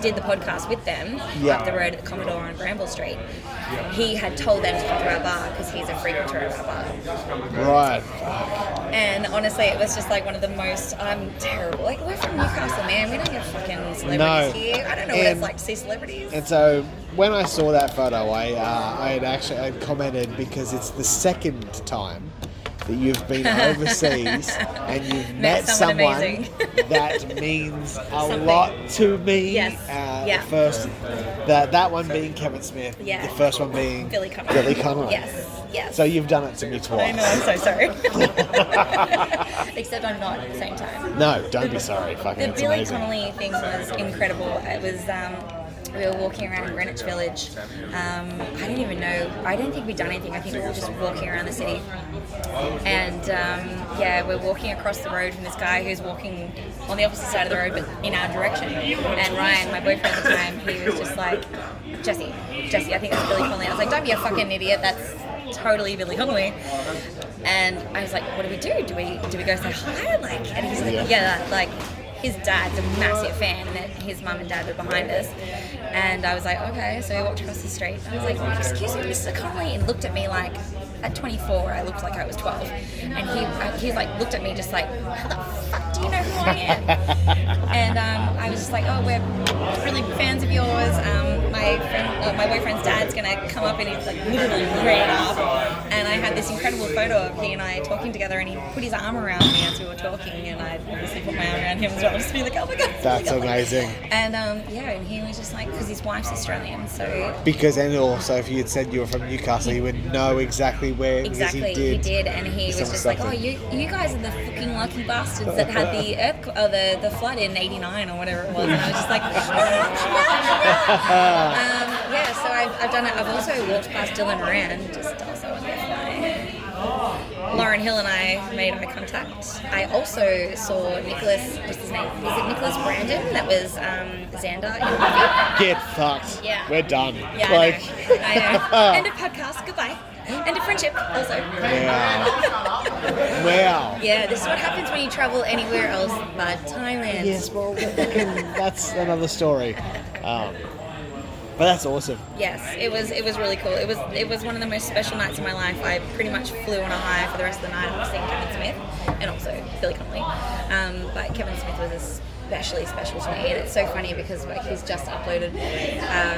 did the podcast with them up the road at the Commodore on Bramble Street, he had told them to come to our bar because he's a frequenter of our bar. Right. And honestly, it was just like one of the most. I'm terrible. Like, we're from Newcastle, man. We don't get fucking celebrities here. I don't know what it's like to see celebrities. And so when I saw that photo, I had commented because it's the second time that you've been overseas and you've met someone that means a lot to me. Yes. The first, that one being Kevin Smith. Yeah. The first one being Billy Connolly. Yes. Yes. So you've done it to me twice. I know, I'm so sorry. Except I'm not at the same time. No, don't be sorry. Fucking the Billy Connolly thing was incredible. It was, we were walking around Greenwich Village. I didn't even know. I don't think we'd done anything. I think we were just walking around the city. And we're walking across the road from this guy who's walking on the opposite side of the road, but in our direction. And Ryan, my boyfriend at the time, he was just like, Jessie, I think that's Billy Connolly. I was like, don't be a fucking idiot. That's totally Billy Connolly. And I was like, what do we do? Do we go say hi? Like, and he's like, yeah, like, his dad's a massive fan, and his mum and dad were behind us. And I was like, okay. So we walked across the street. I was like, excuse me, Mr. Connolly, and looked at me like, at 24, I looked like I was 12. And he like looked at me just like, how the fuck do you know who I am? And I was just like, oh, we're really fans of yours. My boyfriend's dad's gonna come up, and he's like literally ran up. And I had this incredible photo of he and I talking together, and he put his arm around me as we were talking, and I obviously put my arm around him as well. Just being like, oh my god, that's amazing. And and he was just like, because his wife's Australian, so and also if you had said you were from Newcastle, he would know exactly. He did, and he was just like, oh, you guys are the fucking lucky bastards that had the the flood in 89 or whatever it was. And I was just like, so I've done it. I've also walked past Dylan Moran, just also on the fly. Lauren Hill and I made eye contact. I also saw Nicholas, what's his name? Is it Nicholas Brandon? That was Xander in the movie. Get fucked. Yeah. We're done. Yeah, like... I know. End of podcast. Goodbye. And a friendship also. Wow. Yeah, this is what happens when you travel anywhere else but Thailand. Yes, well, that's another story. But that's awesome. Yes, it was really cool. It was one of the most special nights of my life. I pretty much flew on a high for the rest of the night. I was seeing Kevin Smith and also Billy Connolly. But Kevin Smith was especially special to me, and it's so funny because like, he's just uploaded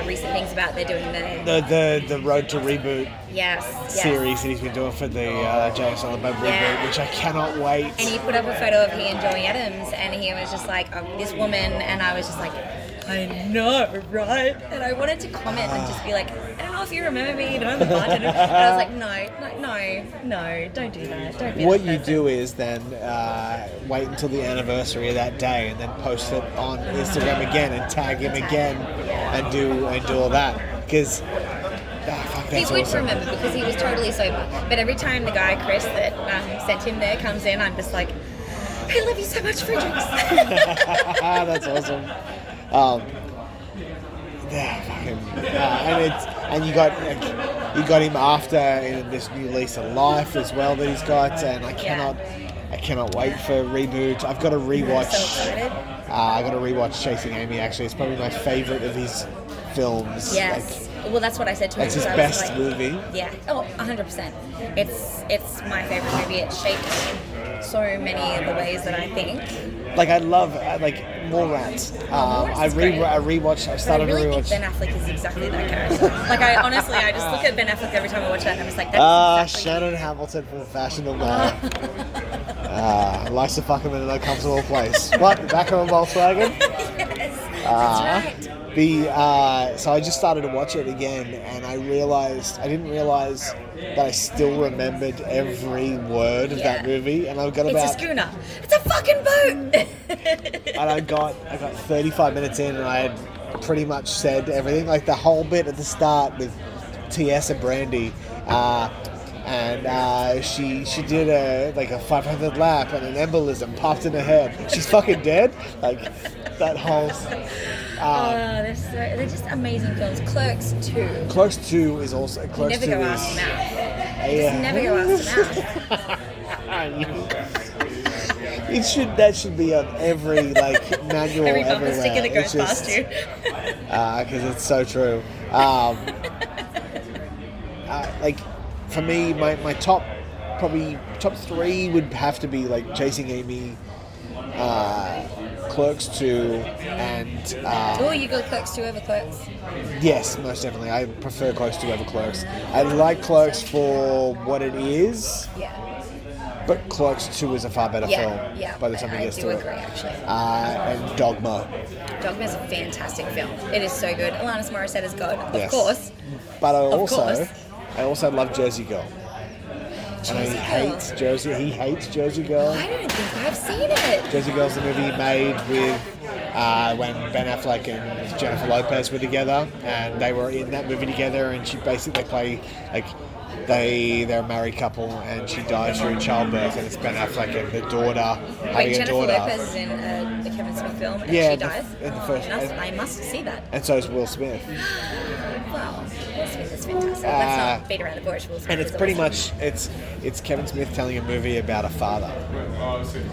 recent things about they're doing the Road to Reboot series that he's been doing for the James on the Bob reboot, which I cannot wait. And he put up a photo of he and Joey Adams, and he was just like, oh, this woman, and I was just like, I know, right? And I wanted to comment and just be like, I don't know if you remember me, but I'm the bartender. And I was like, no, don't do that. Don't be that person. What you do is then wait until the anniversary of that day and then post it on Instagram again and tag him again and do all that. because he would awesome. Remember because he was totally sober. But every time the guy, Chris, that sent him there comes in, I'm just like, I love you so much, Fredericks. That's awesome. And you got him after in this new lease of life as well that he's got, and I cannot wait for reboot. I've got to rewatch. I got to rewatch Chasing Amy. Actually, it's probably my favorite of his films. Yes. Well, that's what I said to him. It's his best movie. Yeah. Oh, 100%. It's my favorite movie. It shaped so many of the ways that I think. Like, I love, like, Mallrats. I really think Ben Affleck is exactly that character. Like, I honestly, I just look at Ben Affleck every time I watch that, and I'm just like, that's exactly Shannon Hamilton from The Fashionable Man. Likes to fuck him in an uncomfortable place. What? The back of a Volkswagen? Yes, that's right. So I just started to watch it again, and I didn't realize that I still remembered every word of that movie, and I got about... It's a schooner. It's a fucking boat. And I got 35 minutes in, and I had pretty much said everything, like the whole bit at the start with T.S. and Brandy, and she did a 500 lap, and an embolism popped in her head. She's fucking dead. Like that whole. They're just amazing films. Clerks 2. Clerks 2 is also... Clerks 2 is... Never go ass to mouth. That should be on every, like, manual everywhere. Every bumper sticker that goes past you. Because it's so true. Like, for me, my top three would have to be, like, Chasing Amy... Clerks 2 and... you got Clerks 2 over Clerks? Yes, most definitely. I prefer Clerks 2 over Clerks. I like Clerks for what it is. Yeah. But Clerks 2 is a far better film by the time it gets to it. I do agree, actually. And Dogma. Dogma is a fantastic film. It is so good. Alanis Morissette is God, of course. But I also love Jersey Girl. He hates Jersey Girl. I don't think I've seen it. Jersey Girl's the movie he made with when Ben Affleck and Jennifer Lopez were together, and they were in that movie together. And she basically they're a married couple, and she dies during childbirth, and it's Ben Affleck and the daughter having a daughter. Jennifer Lopez is in the Kevin Smith film, and she dies. I must see that. And so is Will Smith. Wow. That's fantastic. That's not beat around the bush. And it's pretty much it's Kevin Smith telling a movie about a father,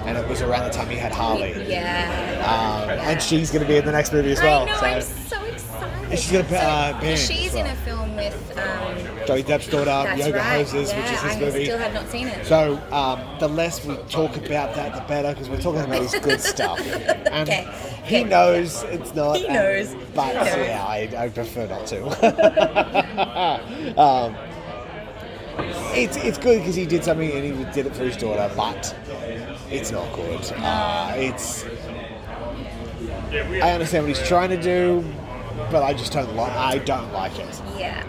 and it was around the time he had Harley. And she's going to be in the next movie as well. I know, so. I'm so excited. And she's going to be she's in a film with Joey Depp's daughter, Yoga Hoses, which is his movie. I still have not seen it. So the less we talk about that, the better, because we're talking about his good stuff. And he knows it's not. He knows. But yeah, I prefer not to. It's good because he did something and he did it for his daughter, but it's not good. I understand what he's trying to do, but I just don't like. I don't like it. Yeah.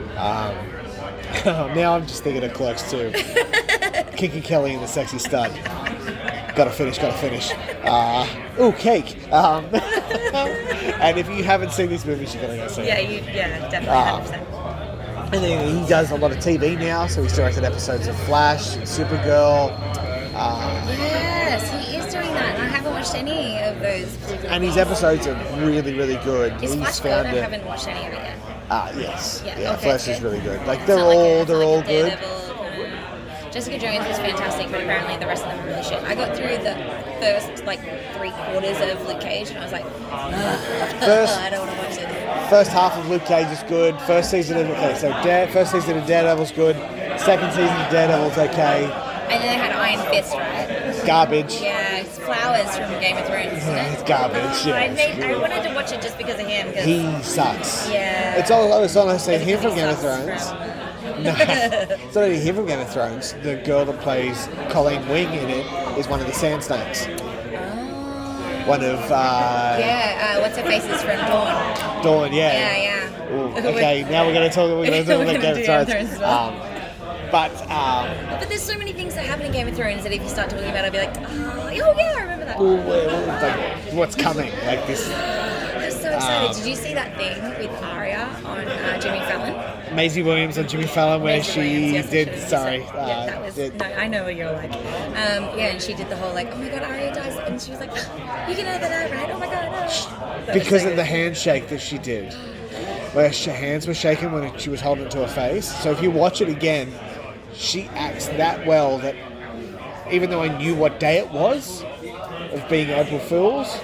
Now I'm just thinking of Clerks 2. Kiki Kelly and the Sexy Stud. Gotta finish. Cake. And if you haven't seen these movies, you gotta go see them. Definitely, 100%. And then he does a lot of TV now, so he's directed episodes of Flash and Supergirl. Yes, he is doing that, and I haven't watched any of those. And his episodes are really, really good. Is Flash good? I haven't watched any of it yet. Yes. Flash is really good. Like they're all good. Jessica Jones was fantastic, but apparently the rest of them were really shit. I got through the first three-quarters of Luke Cage, and I was like, I don't want to watch this. First half of Luke Cage is good. First season of Daredevil's good. Second season of Daredevil's okay. And then they had Iron Fist, right? Garbage. Yeah, it's Flowers from Game of Thrones, isn't it? It's garbage, yeah. I wanted to watch it just because of him. He sucks. Yeah. It's honestly him from Game of Thrones. No, it's not only him from Game of Thrones. The girl that plays Colleen Wing in it is one of the Sand Snakes. One of... what's her face is from Dawn. Dawn, yeah. Yeah, yeah. Ooh, okay, now we're going to talk about Game of Thrones. But there's so many things that happen in Game of Thrones that if you start talking about it, I'll be like, I remember that. What's coming? Like this. I'm so excited. Did you see that thing with Aria on Jimmy Fallon? Maisie Williams on Jimmy Fallon where I know what you're like. Yeah, and she did the whole like, oh my God, Aria dies. And she was like, you can know that I right? Oh my God. Oh. Because of the handshake that she did, where her hands were shaking when she was holding it to her face. So if you watch it again, she acts that well that even though I knew what day it was of being April Fools,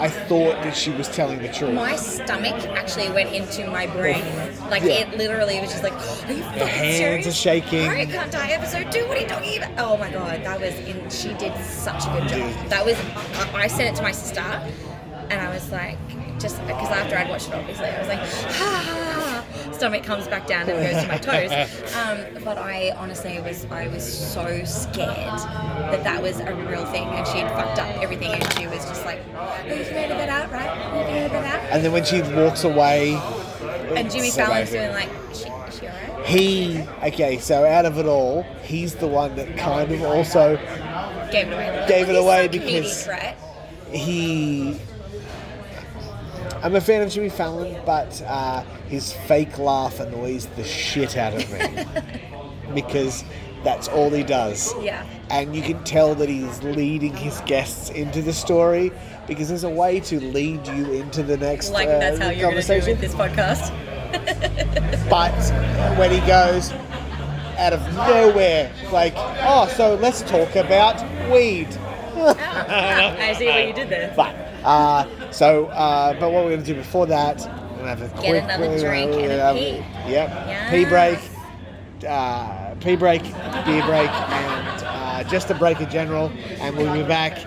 I thought that she was telling the truth. My stomach actually went into my brain. It literally was just like, are you fucking hands serious? Are shaking. Aria can't die episode 2, what are you talking about? Oh my God, that was, she did such a good job. That was, I sent it to my sister and I was like, just because after I'd watched it obviously, I was like, ha ha, stomach comes back down and goes to my toes. But I honestly was so scared that was a real thing and she had fucked up everything and she was just like, oh, you can edit that out, right? You can edit that out. And then when she walks away, and Jimmy Fallon's doing like, is she alright? So out of it all, he's the one that kind of also gave it away because I'm a fan of Jimmy Fallon, but his fake laugh annoys the shit out of me because that's all he does. Yeah. And you can tell that he's leading his guests into the story because there's a way to lead you into the next conversation. Like that's how you're going to do with this podcast. But when he goes out of nowhere, like, so let's talk about weed. I see what you did there. But what we're going to do before that, we're going to have a quick another drink and a pee. Yep. Yes. Pee break, beer break, and just a break in general. And we'll be back.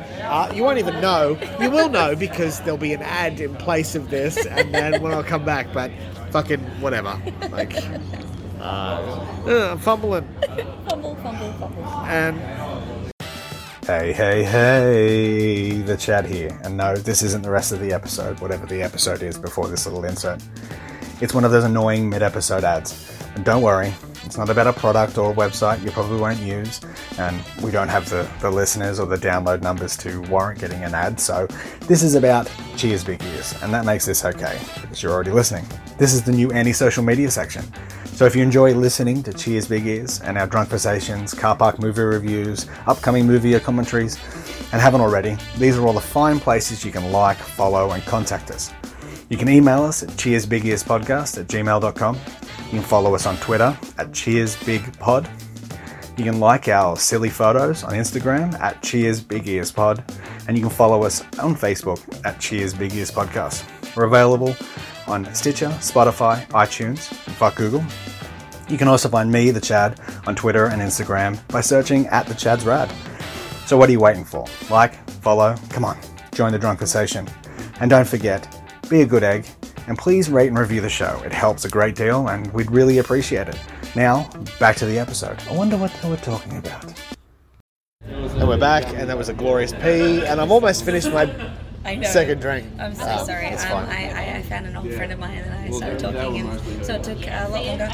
You won't even know. You will know because there'll be an ad in place of this, and then when I'll come back. But fucking whatever. Like, fumbling. Fumble. Hey, the Chad here. And no, this isn't the rest of the episode, whatever the episode is before this little insert. It's one of those annoying mid-episode ads. And don't worry, it's not about a product or a website you probably won't use, and we don't have the listeners or the download numbers to warrant getting an ad, so this is about Cheers Big Ears, and that makes this okay, because you're already listening. This is the new anti-social media section. So if you enjoy listening to Cheers Big Ears and our drunk conversations, car park movie reviews, upcoming movie or commentaries, and haven't already, these are all the fine places you can like, follow, and contact us. You can email us at cheersbigearspodcast@gmail.com. You can follow us on Twitter at cheersbigpod. You can like our silly photos on Instagram at cheersbigearspod. And you can follow us on Facebook at cheersbigearspodcast. We're available on Stitcher, Spotify, iTunes, and fuck Google. You can also find me, The Chad, on Twitter and Instagram by searching at The Chad's Rad. So what are you waiting for? Like, follow, come on, join the drunk conversation. And don't forget, be a good egg, and please rate and review the show. It helps a great deal, and we'd really appreciate it. Now, back to the episode. I wonder what they were talking about. And we're back, and that was a glorious pee, and I'm almost finished my... I know. Second drink. I'm so sorry. I found an old friend of mine and I started talking, and so it took a lot longer to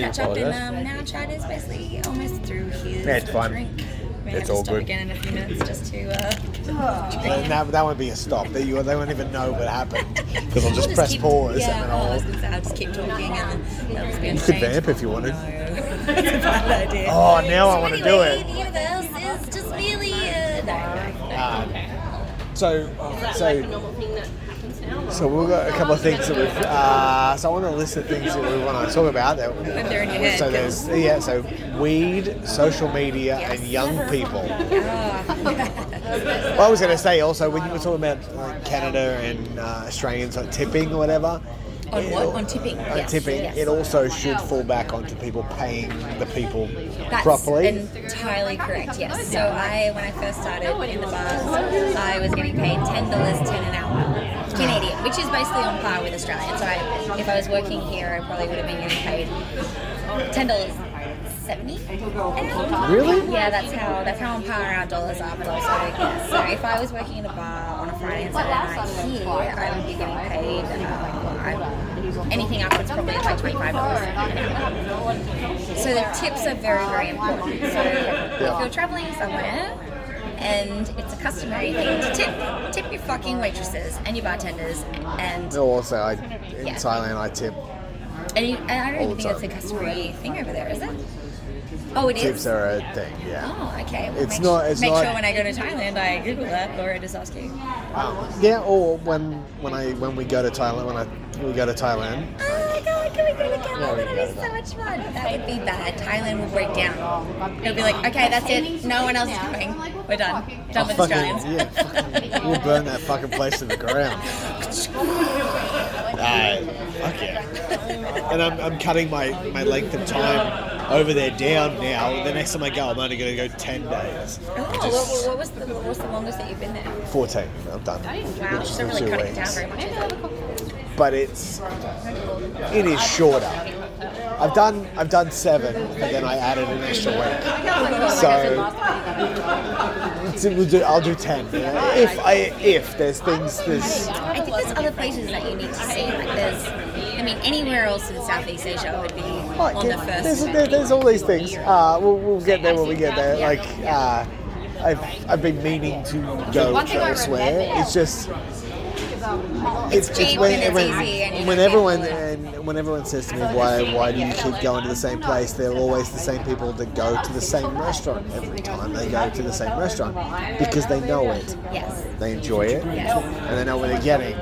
catch up. And now Chad is basically almost through his drink. It's all good. Again in a few minutes just to. That won't be a stop. They won't even know what happened because I'll just press pause. Yeah, and I'll just keep talking. You could vamp if you wanted. That's a bad idea. Oh, now I want to do it. The universe is just really no. So we've got a couple of things that we've. So I want to list the things that we want to talk about. That they're in your head. So there's weed, social media, and young people. Well, I was going to say also when you were talking about like Canada and Australians like tipping or whatever. On tipping. It also should fall back onto people paying the people properly. That's entirely correct, yes. So when I first started in the bars, I was getting paid $10 an hour Canadian, which is basically on par with Australian. So if I was working here, I probably would have been getting paid $10.70 an hour. Really? Yeah, that's how on par our dollars are, but also so if I was working in a bar on a Friday and Saturday night here, I would be getting paid anything upwards probably like $25 an hour. So the tips are very, very important. So if you're travelling somewhere and it's a customary thing to tip your fucking waitresses and your bartenders and... Also, in Thailand, I tip. And I don't even think that's a customary thing over there, is it? Oh, it is? Tips are a thing, yeah. Oh, okay. Well, sure when I go to Thailand, I Google that, or I just ask you. Yeah, or when we go to Thailand. Oh my God, can we go? Yeah, that'd be so much fun. That would be bad. Thailand will break down. It'll be like, okay, that's it. No one else is coming. We're done. Done with Australians. Yeah, we'll burn that fucking place to the ground. Fuck yeah. And I'm cutting my length of time over there down now. The next time I go, I'm only going to go 10 days. What was the longest that you've been there? 14. I'm done. Wow, she's not really cutting it down very much. But it is shorter. I've done 7, and then I added an extra week. So I'll do 10. Yeah? If there's things there's. I think there's other places that you need to see. Like anywhere else in Southeast Asia would be the first. There's all these things. We'll get there when we get there. Like I've been meaning to go elsewhere. It's just. It's when everyone says to me, why do you keep going to the same place? They're always the same people that go to the same restaurant every time. They go to the same restaurant because they know it. Yes. They enjoy it. Yes. And they know what they're getting.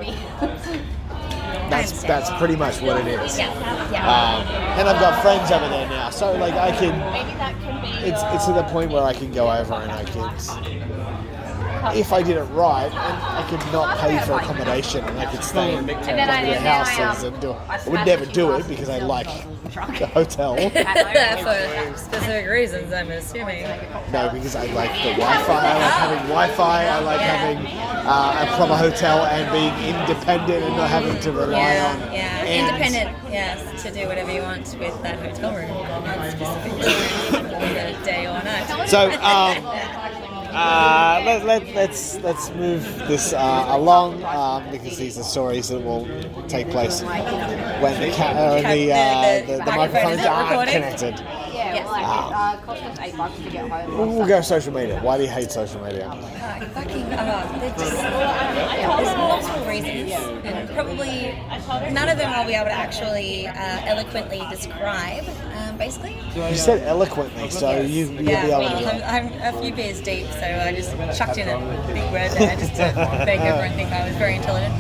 That's pretty much what it is. Yeah. And I've got friends over there now, so like I can. It's to the point where I can go over and I can. If I did it right, I could not pay for accommodation and I could stay in the houses and do it. I would never do it because I like the hotel. For specific reasons, I'm assuming. No, because I like the Wi-Fi. I like having Wi-Fi. I like having a proper hotel and being independent and not having to rely on... Yeah, independent, yes, to do whatever you want with that hotel room. Not specifically for a day or night. So, let's move this along because these are stories that will take place when the microphones aren't connected. Yeah, well, it cost us $8 to get home. We'll go social media. Why do you hate social media? There's multiple reasons, and probably none of them I'll be able to actually eloquently describe. Basically, you said eloquently, so yes. You'll be able to. I'm a few beers deep, so I just chucked in a big word there just to make everyone think I was very intelligent.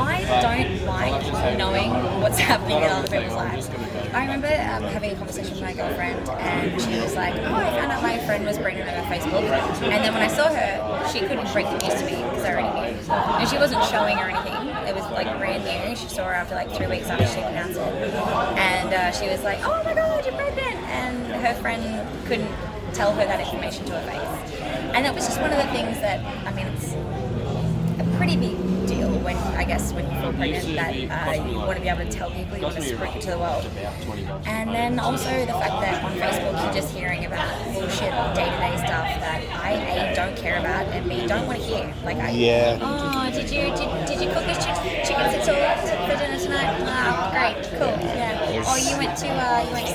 I don't like knowing what's happening in other people's lives. I remember having a conversation with my girlfriend, and she was like, "Oh, I found out my friend was pregnant over Facebook," and then when I saw her, she couldn't break the news to me because I already knew, and she wasn't showing or anything. It was like brand new. She saw her after like 3 weeks after she announced it, and she was like, "Oh my God, you're pregnant!" And her friend couldn't tell her that information to her face, and it was just one of the things that it's a pretty big. When you feel pregnant, that you want to be able to tell people, you want to speak to the world. And then also the fact that on Facebook you're just hearing about bullshit day-to-day stuff that I, A, don't care about, and B, don't want to hear. Did you cook this chicken for dinner tonight? Great, cool, yeah. Or you went to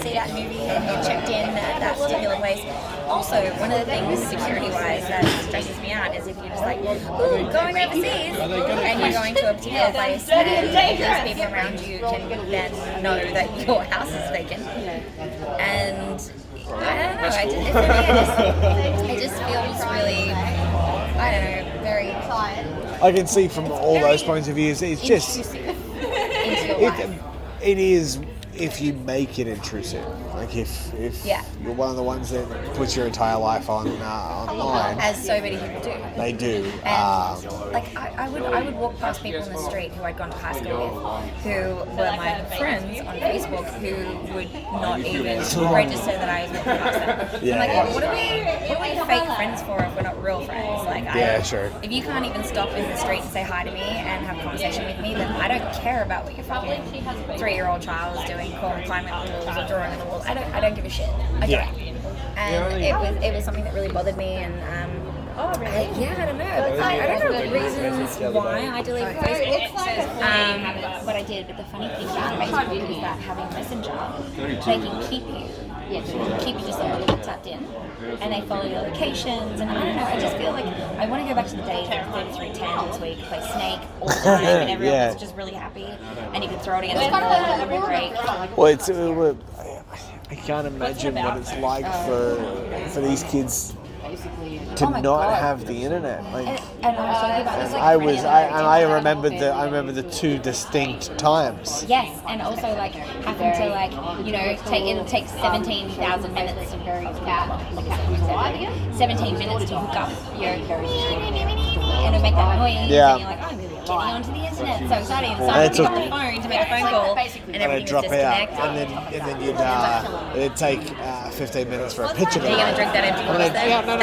see that movie and you checked in at that particular place. Also, one of the things security-wise that stresses me out is if you're just like, ooh, going overseas, and you're going to a particular place and those people around you can then know that your house is vacant. And I don't know, it just feels really, very quiet. I can see from all those points of views, it's just... It is... If you make it intrusive, like if you're one of the ones that puts your entire life on online, as so many people do, they do. And I would walk past people in the street who I'd gone to high school with, who were my friends on Facebook, who would not even register that I was walking past them. Yeah. I'm like, well, what are we fake friends for if we're not real friends? If you can't even stop in the street and say hi to me and have a conversation with me, then I don't care about what your fucking 3-year-old child is doing. Climbing on the walls or drawing on the walls. I don't give a shit. I don't. And it was something that really bothered me, and Oh, really? Yeah, I don't know. I don't know the reasons why I deleted Facebook. What I did, but the funny thing about Facebook is that having Messenger, they can keep you. Yeah, they keep you just like tapped in, and they follow your locations. And I don't know. I just feel like I want to go back to the days of 3310 this week, play Snake all the time, and everyone was just really happy, and you could throw it against every break. Well, it's I can't imagine what it's like for these kids to not have the internet. Like, and I remember the two distinct times. Yes, and also like having to take 17,000 minutes to that. 17 minutes to hook up your and make that noise. Yeah. And you're like, I'm really getting onto the internet, so exciting. So I pick up the phone to make a phone call, and everything drop out, and then it'd take 15 minutes for a picture. Are you gonna drink that empty glass? Yeah, no.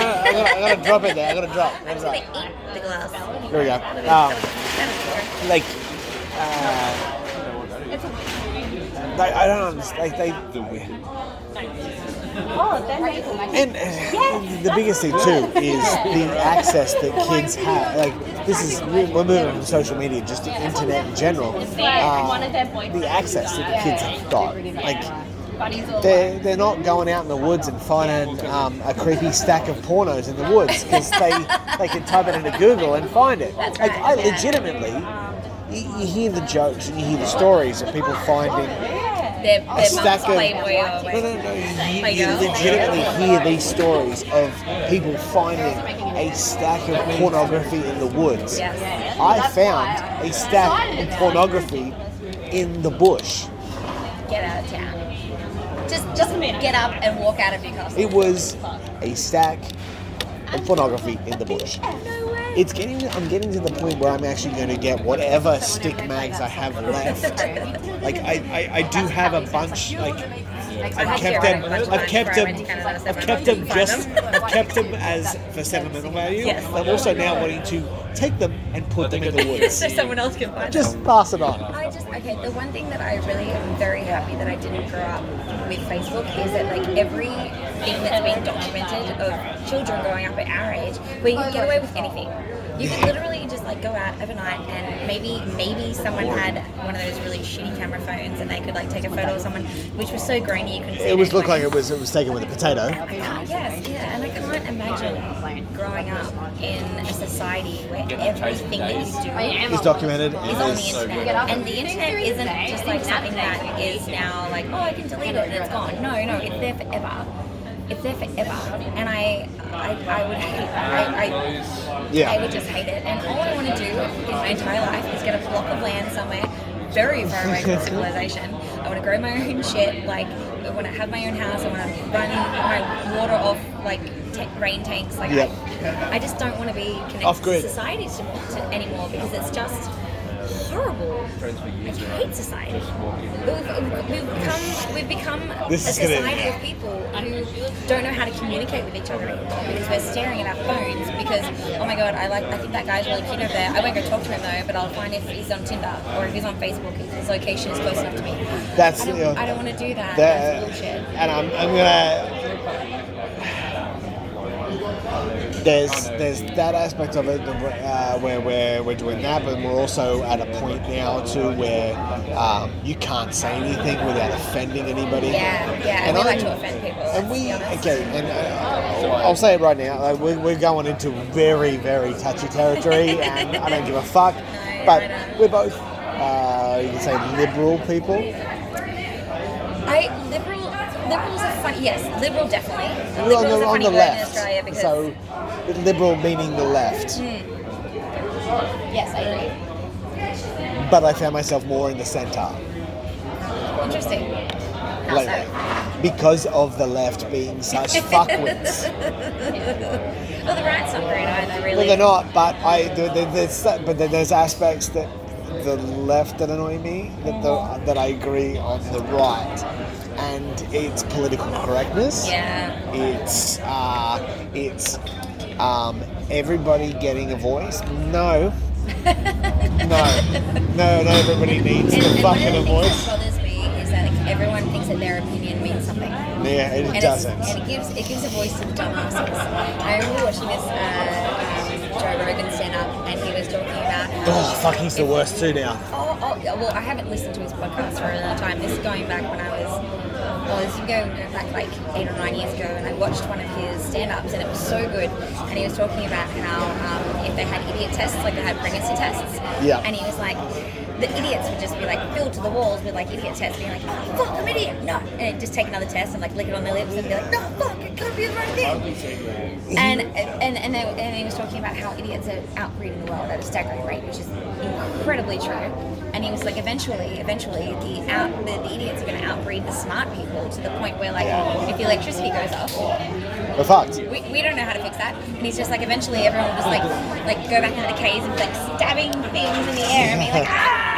I gotta drop it there. I'm just gonna eat the glass. Here we go. I don't understand. And the biggest thing too is the access that kids have. Like we're moving from social media just to internet in general. The access that the kids have got, They're not going out in the woods and finding a creepy stack of pornos in the woods because they can type it into Google and find it. Like, I legitimately, you hear the jokes and you hear the stories of people finding a stack of... You legitimately hear these stories of people finding a stack of pornography in the woods. I found a stack of pornography in the bush. Get out of town. Just get up and walk out of Newcastle. It was a stack of pornography in the bush. It's getting. I'm getting to the point where I'm actually going to get whatever stick mags I have left. Like I do have a bunch. I've kept them as for sentimental value. Yes. I'm also now wanting to take them and put them in the woods so someone else can find them. Just pass it on. The one thing that I really am very happy that I didn't grow up with Facebook is that everything that's been documented of children growing up at our age, where you can get away with anything. You can literally just go out overnight and maybe someone had one of those really shitty camera phones and they could take a photo of someone, which was so grainy you couldn't see it. It looked like it was taken with a potato. And I can't imagine growing up in a society where everything that you do is documented. Is on the internet. And the internet isn't just something that is now I can delete it and it's gone. No, it's there forever. It's there forever, and I would hate that. I would just hate it. And all I want to do in my entire life is get a block of land somewhere very far away from civilization. I want to grow my own shit. I want to have my own house. I want to run my water off rain tanks. I just don't want to be connected to society anymore because it's just horrible. I hate society. We've become a society of people who don't know how to communicate with each other anymore because we're staring at our phones because, oh my God, I think that guy's really cute over there. I won't go talk to him though, but I'll find if he's on Tinder or if he's on Facebook if his location is close enough to me. I don't want to do that. That's bullshit. And I'm There's that aspect of it where we're doing that, but we're also at a point now too where you can't say anything without offending anybody. Yeah, and we like to offend people. And I'll say it right now, we're going into very, very touchy territory, and I don't give a fuck. No, but we're both, you can say, liberal people. Liberals are funny. Yes, liberal definitely. Liberals are funny on the left. In because... So, liberal meaning the left. Yes, I agree. But I found myself more in the centre. Interesting. Because of the left being such fuckwits. Well, the right's not great either, really. Well, they're not. But there's aspects that the left that annoy me that I agree on the right. And it's political correctness. Yeah. It's everybody getting a voice. No. No. Not everybody needs the fucking a voice. What bothers me is that everyone thinks that their opinion means something. Yeah, it doesn't. And it gives a voice to the dumbasses. I remember watching this. Joe Rogan stand-up, and he was talking about how... fuck, he's the worst too now. Well, I haven't listened to his podcast for a long time. This is going back when I was... Well, this is going back like 8 or 9 years ago, and I watched one of his stand-ups, and it was so good. And he was talking about how if they had idiot tests, like they had pregnancy tests, and he was like... The idiots would just be like filled to the walls with like idiot tests, being like, fuck, I'm an idiot, no. And just take another test and like lick it on their lips and be like, no, fuck, it can't be the right thing. And he was talking about how idiots are outbreeding the world at a staggering rate, which is incredibly true. And he was like, eventually the idiots are going to outbreed the smart people to the point where like, if the electricity goes off, we're fucked. We don't know how to fix that. And he's just like, eventually everyone will just like go back into the caves and be like stabbing things in the air and be like, ah!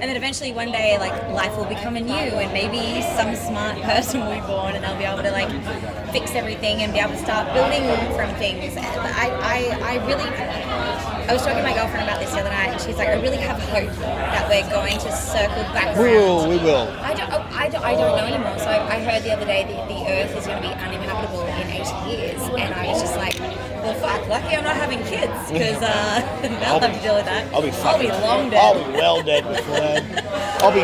And then eventually one day, like, life will become anew, and maybe some smart person will be born, and they'll be able to, like, fix everything and be able to start building from things. And I was talking to my girlfriend about this the other night, and she's like, I really have hope that we're going to circle back around. We will. I don't know anymore. So I heard the other day that the Earth is going to be uninhabitable in 80 years, and I was just like... Well, fuck, lucky I'm not having kids, because they'll have to deal with that. I'll be long dead. I'll be well dead before that. I'll be...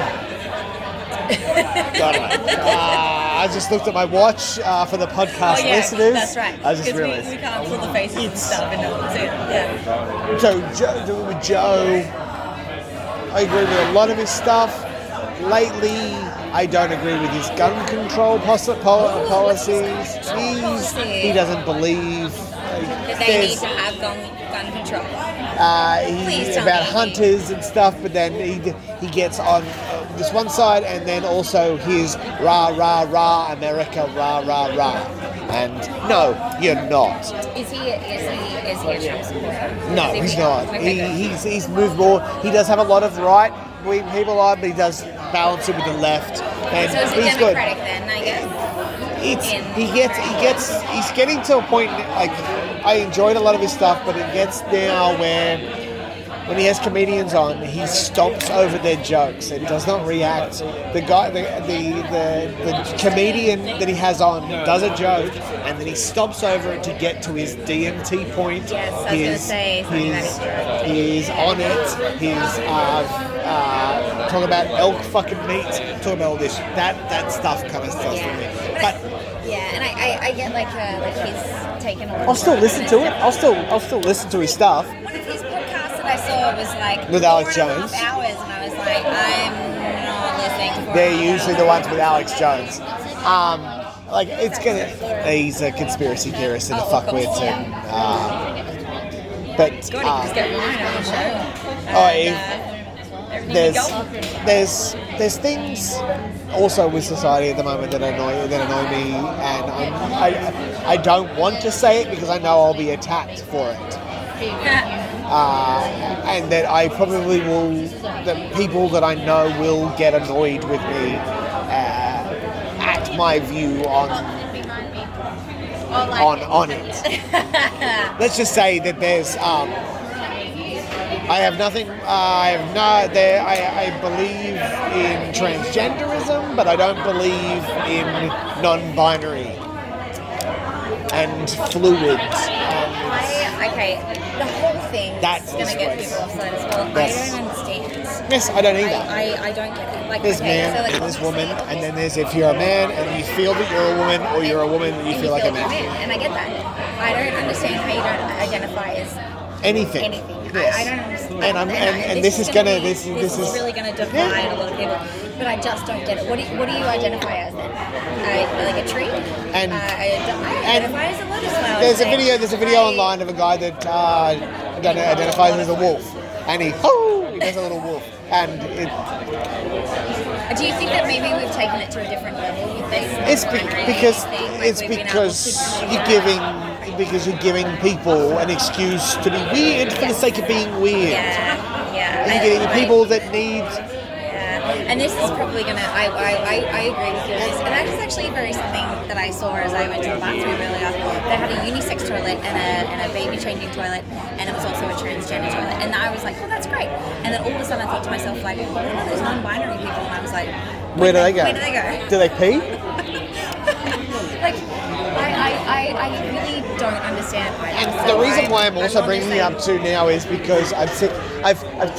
God, I don't know. I just looked at my watch for the podcast listeners. That's right. I just realised. We can't pull the faces and stuff and not see it. Yeah. So, Joe, I agree with a lot of his stuff. Lately... I don't agree with his gun control policies. He doesn't believe that they need to have gun control. He's about hunters and stuff, but then he gets on this one side, and then also his rah rah rah America rah rah rah. And no, you're not. Is he a Trump supporter? No, he's not. Okay, he's moved more. He does have a lot of right wing people on, but he does. Balance it with the left, and so he's good. Then, I guess. He's getting to a point. Like, I enjoyed a lot of his stuff, but it gets now where when he has comedians on, he stomps over their jokes and does not react. The comedian that he has on does a joke, and then he stomps over it to get to his DMT point. Yes, I was going to say something that is true. He's on it. Talk about elk fucking meat, talk about all this, that stuff kind of stuff for me. But I get like he's taken all. I'll still listen to it. I'll still listen to his stuff. One of his podcasts that I saw was like with Alex Jones. 4.5 hours, and I was like, I'm not listening. They're usually the ones with Alex Jones. Like it's gonna. He's a conspiracy theorist and a fuckwit, and but. There's things also with society at the moment that annoy me, and I don't want to say it because I know I'll be attacked for it, and that I probably will. The people that I know will get annoyed with me at my view on it. Let's just say that there's. I have nothing. I believe in transgenderism, but I don't believe in non-binary and fluids. The whole thing that's going to get people offside as well. Yes. I don't understand. Yes, I don't either. I don't get it. Like, there's man, so like, and there's woman, and then there's if you're a man and you feel that you're a woman, or you're a woman and you feel like a man. And I get that. I don't understand how you don't identify as anything. Yes. I don't understand. And this is really going to divide a lot of people. But I just don't get it. What do you identify as then? Like a tree? And I identify as a lotus flower. There's a video online of a guy that identifies as a wolf, and he does a little wolf, and it. Do you think that maybe we've taken it to a different level? You think? Because you're giving people an excuse to be weird for the sake of being weird. Yeah. And you're getting people that need... Yeah, and this is probably going to... I agree with you on this. And that is actually very something that I saw as I went to the bathroom earlier. They had a unisex toilet and a baby-changing toilet, and it was also a transgender toilet. And I was like, oh, that's great. And then all of a sudden I thought to myself, like, what about those non-binary people? And I was like... Where do they go? Do they pee? I really don't understand why. And the reason why I'm also bringing it up too now is because I've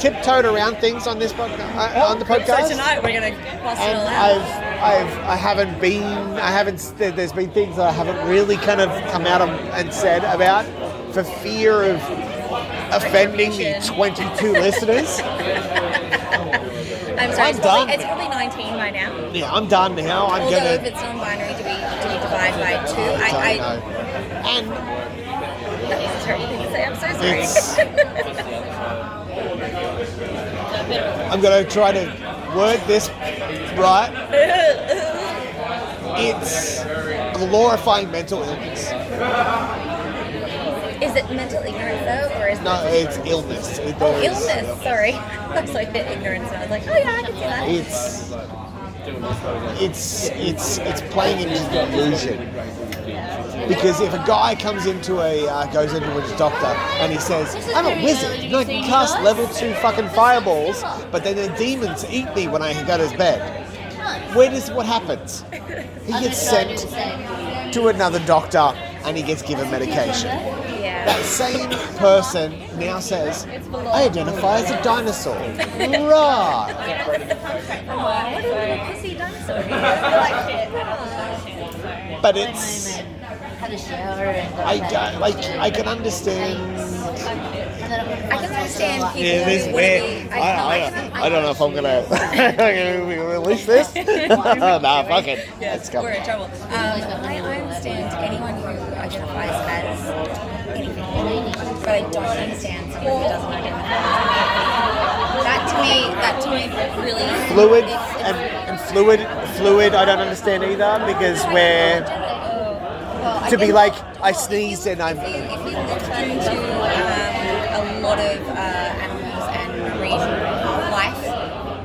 tiptoed around things on this on the podcast. So tonight we're gonna bust it all out. There's been things that I haven't really kind of come out and said about for fear of offending the 22 listeners. I'm sorry, it's probably 19 by now. Yeah, I'm done now. Although if it's non-binary, do we divide by two? I don't know. And that is a terrible thing to say. I'm so sorry. I'm going to try to word this right. It's glorifying mental illness. Is it mental ignorance though, or is it? No, it's illness. Illness. Sorry, looks like the ignorance. And I was like, oh yeah, I can see that. It's playing into the illusion. Because if a guy comes into goes into his doctor and he says, I'm a wizard and I can cast level 2 fucking fireballs, but then the demons eat me when I go to his bed. What happens? He gets sent to another doctor and he gets given medication. That same person now says, I identify as a dinosaur. Rah! Oh, what a pussy dinosaur. But it's... I can understand. People. Yeah, this is weird. I don't know if I'm gonna release this. Nah, fuck it. Yeah, let's go. We're in trouble. I understand anyone who identifies as anything, but I don't understand someone who doesn't identify. That to me, really fluid and fluid. I don't understand either because we're. To be like, I sneezed and I'm... If you look into a lot of animals and marine life,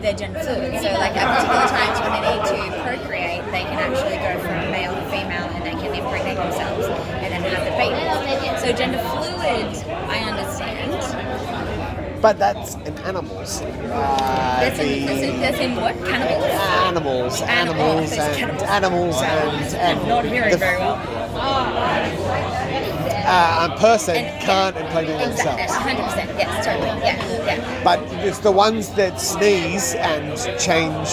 they're gender fluid. So like at particular times when they need to procreate, they can actually go from male to female and they can impregnate themselves and then have the baby. So gender fluid, I understand. But that's in animals. That's in what? Cannibals? Animals and... I'm not hearing very well. A person can't impregnate themselves. 100%, yes, totally, yeah. But it's the ones that sneeze and change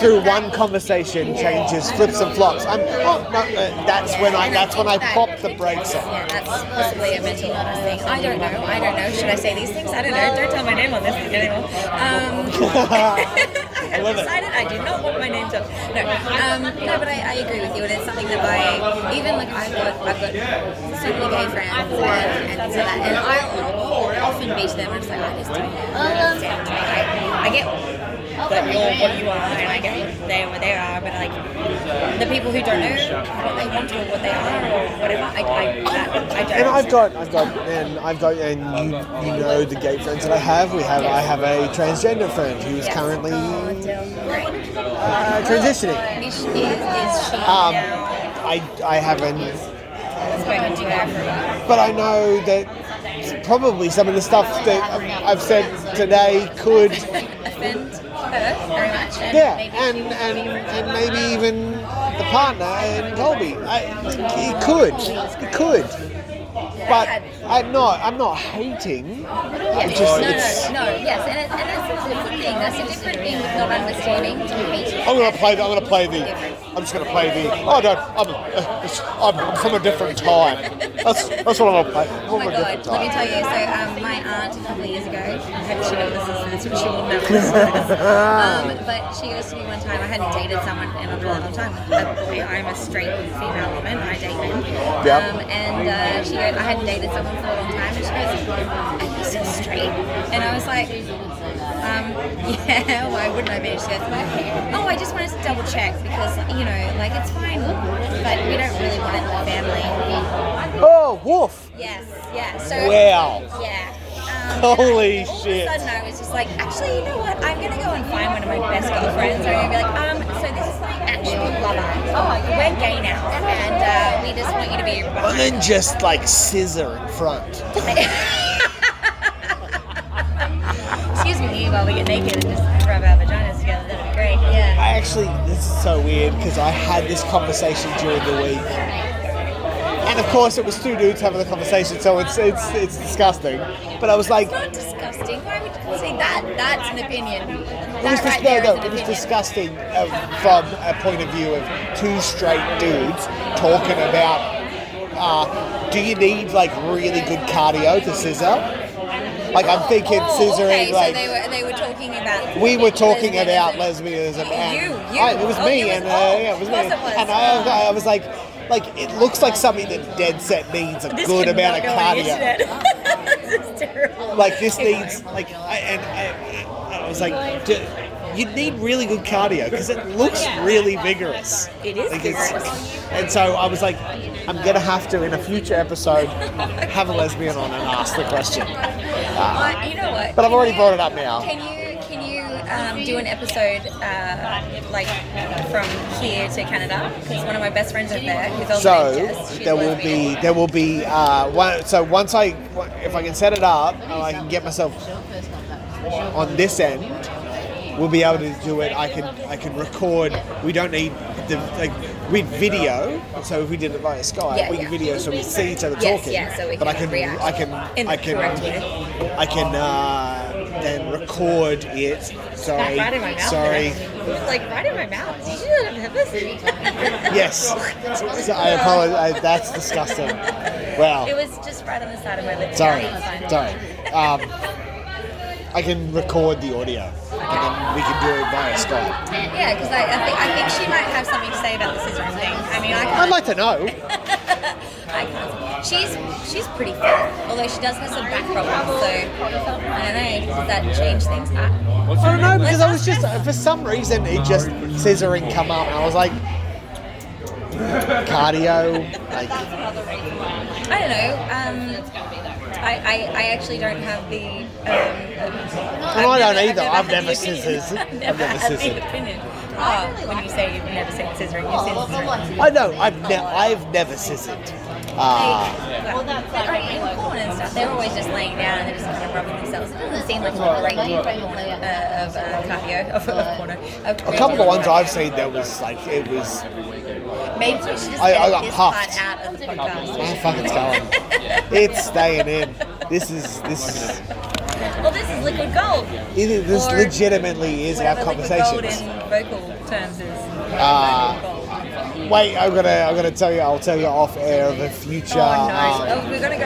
through one conversation, changes, flips and flops. That's when I pop the brakes on. Yeah, that's possibly a mental illness thing. I don't know. Should I say these things? I don't know. Don't tell my name on this anymore. I'm excited. I do not want my name to. No, but I agree with you, and it's something that I've got so many gay friends and so that, and I often meet them and it's like, I just don't understand. I get that you're what you are and I get they are what they are, but like the people who don't know what they want or what they are or whatever, I don't. And you know the gay friends that I have. I have a transgender friend who is currently transitioning. Is she now? I haven't, but I know that probably some of the stuff that I've said today could offend her very much. And maybe even the partner and Colby. It could. But I'm not hating. Yeah. Yes, and that's a thing. That's a different thing with not understanding to me. I'm from a different time. That's what I'm gonna play. Oh my god, let me tell you. So my aunt a couple of years ago, I hope she doesn't listen to this, but she will never listen to this. But she goes to me one time. I hadn't dated someone in a really long time. I'm a straight female woman. I date men. Yep. And she goes, I hadn't dated someone for a long time, and she goes, "Are you still straight?" And I was like, "Yeah, why wouldn't I be?" She goes, "Oh, I just wanted to double check because it's fine, but we don't really want it in the family." Oh, woof. Yes. So, wow. Yeah. Holy shit! All of a sudden, I was just like, actually, you know what? I'm gonna go and find one of my best girlfriends. I'm gonna be like, so this is my actual lover. We're gay now, and we just want you to be. And then just like scissor in front. Excuse me, while we get naked and just rub our vaginas together. That'd be great. Yeah. This is so weird because I had this conversation during the week. And of course, it was two dudes having a conversation, so it's disgusting. But I was like, it's not disgusting. Why would you say that? That's an opinion. It was disgusting from a point of view of two straight dudes talking about do you need like really good cardio to scissor? Like I'm thinking scissoring. Okay, like so they were talking about. We were talking about lesbianism. And it was me, and yeah, it was me. And I was like. Like, it looks like something that dead set needs a good amount of cardio. This is terrible. Like, this needs, like, I was like, you need really good cardio because it looks really vigorous. It is like vigorous. And so I was like, I'm going to have to, in a future episode, have a lesbian on and ask the question. You know what? But I've already brought it up now. Do an episode like from here to Canada because one of my best friends is there. There will be one. So once if I can set it up and I can get myself on this end, we'll be able to do it. I can record. We don't need we'd video. So if we did it via Skype, we can video so we see each other talking. Yeah, so we can react. I can. Then record it. Sorry. Right in my mouth. Sorry. It's like right in my mouth. Did you not have this? Yes. So I apologize. That's disgusting. Wow. It was just right on the side of my lips. Sorry. I can record the audio and then we can do it via Skype. Yeah, because I think she might have something to say about the scissoring thing. I mean, I'd like to know. I can't. She's pretty fit, although she does have some back problems, so I don't know, does that change things? I don't know, because I was just, for some reason, it just scissoring come up, and I was like, cardio, like... I don't know, I actually don't have the... I don't either, I've never scissored. I've never scissored. Oh, when you say you've never seen scissoring, you've seen scissoring. I know, I've never scissored. In porn and stuff, they're always just laying down and they're just kind of rubbing themselves. It doesn't seem like a great deal of cardio, of porno. A couple of the ones I've seen, there was like, it was... Maybe we should just get this part out of the podcast. Oh, fuck, it's going. It's staying in. This is... Well, this is liquid gold. This legitimately is our conversation. Liquid gold in vocal terms is wait, I'm gonna tell you. I'll tell you off air of a future. Oh no! If we're gonna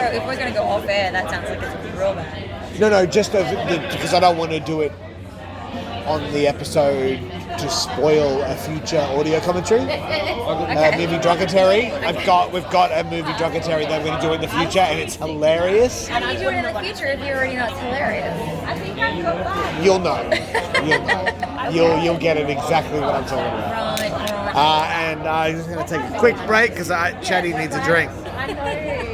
go off air, that sounds like it's real bad. No, just because I don't want to do it on the episode to spoil a future audio commentary. Okay. Movie Drunketary. We've got a movie Drunketary that we're going to do in the future, and it's hilarious. How do you do it in the future if you already know it's hilarious? I think I've got that. You'll know. You'll get it exactly what I'm talking about. Right. And I'm just going to take a quick break because Chatty needs a drink. I know.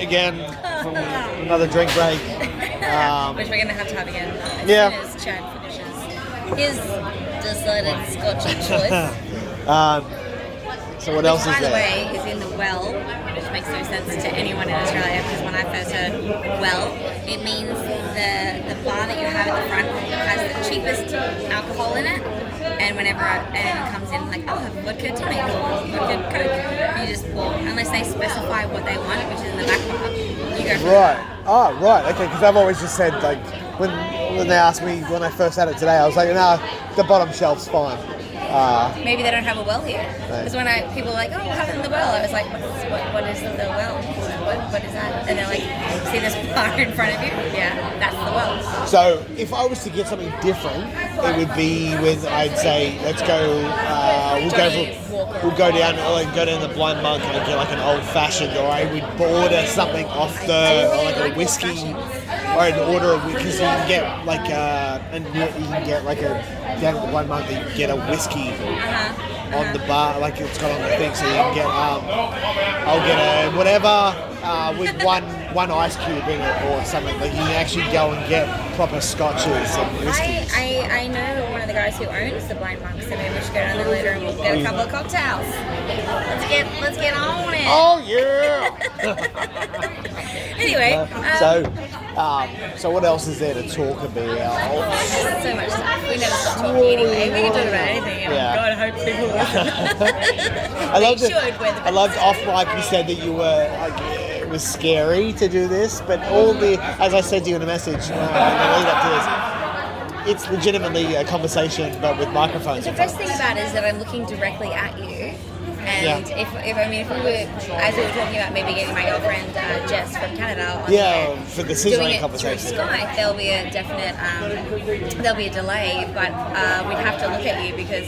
Again, from another drink break. Which we're going to have again. As soon as Chad finishes his decided scotch of choice. So what else is there? By the way, is in the well, which makes no sense to anyone in Australia, because when I first heard well, it means the bar that you have at the front has the cheapest alcohol in it. And whenever it comes in, like, I'll have vodka tonic or vodka coke, you just pour, unless they specify what they want, which is in the back bar, you go for it. Right, okay, because I've always just said, like, when they asked me when I first had it today, I was like, no, the bottom shelf's fine. Maybe they don't have a well here. Because when people were like, oh, we'll have it in the well, I was like, what is the well? What is that? And they're like, see this bar in front of you? Yeah, that's the well. So if I was to get something different, it would be with, I'd say, let's go, we'll go down the Blind Monk and get like an old fashioned, or I would order something off the, or like a whiskey, or an order, because you can get like down at the Blind Monk, you can get a whiskey on the bar, like it's got on the thing, so you can get, I'll get a whatever with one ice cube in it or something, like you can actually go and get proper scotches and whiskeys. I know one of the guys who owns the Blind Monk, so maybe we should go down there later and we'll get a couple of cocktails. Let's get on it. Oh yeah. Anyway, So what else is there to talk about? So much stuff. We never stop talking anyway. We can talk about anything. Yeah. God, I hope people will. I loved off-mic you said that you were it was scary to do this, but all the, as I said to you in a message, lead up to this, it's legitimately a conversation, but with microphones. The best thing about it is that I'm looking directly at you, and if we were, as we were talking about maybe getting my girlfriend Jess from Canada on air, for the doing it through Skype, there'll be a definite there'll be a delay, but we'd have to look at you because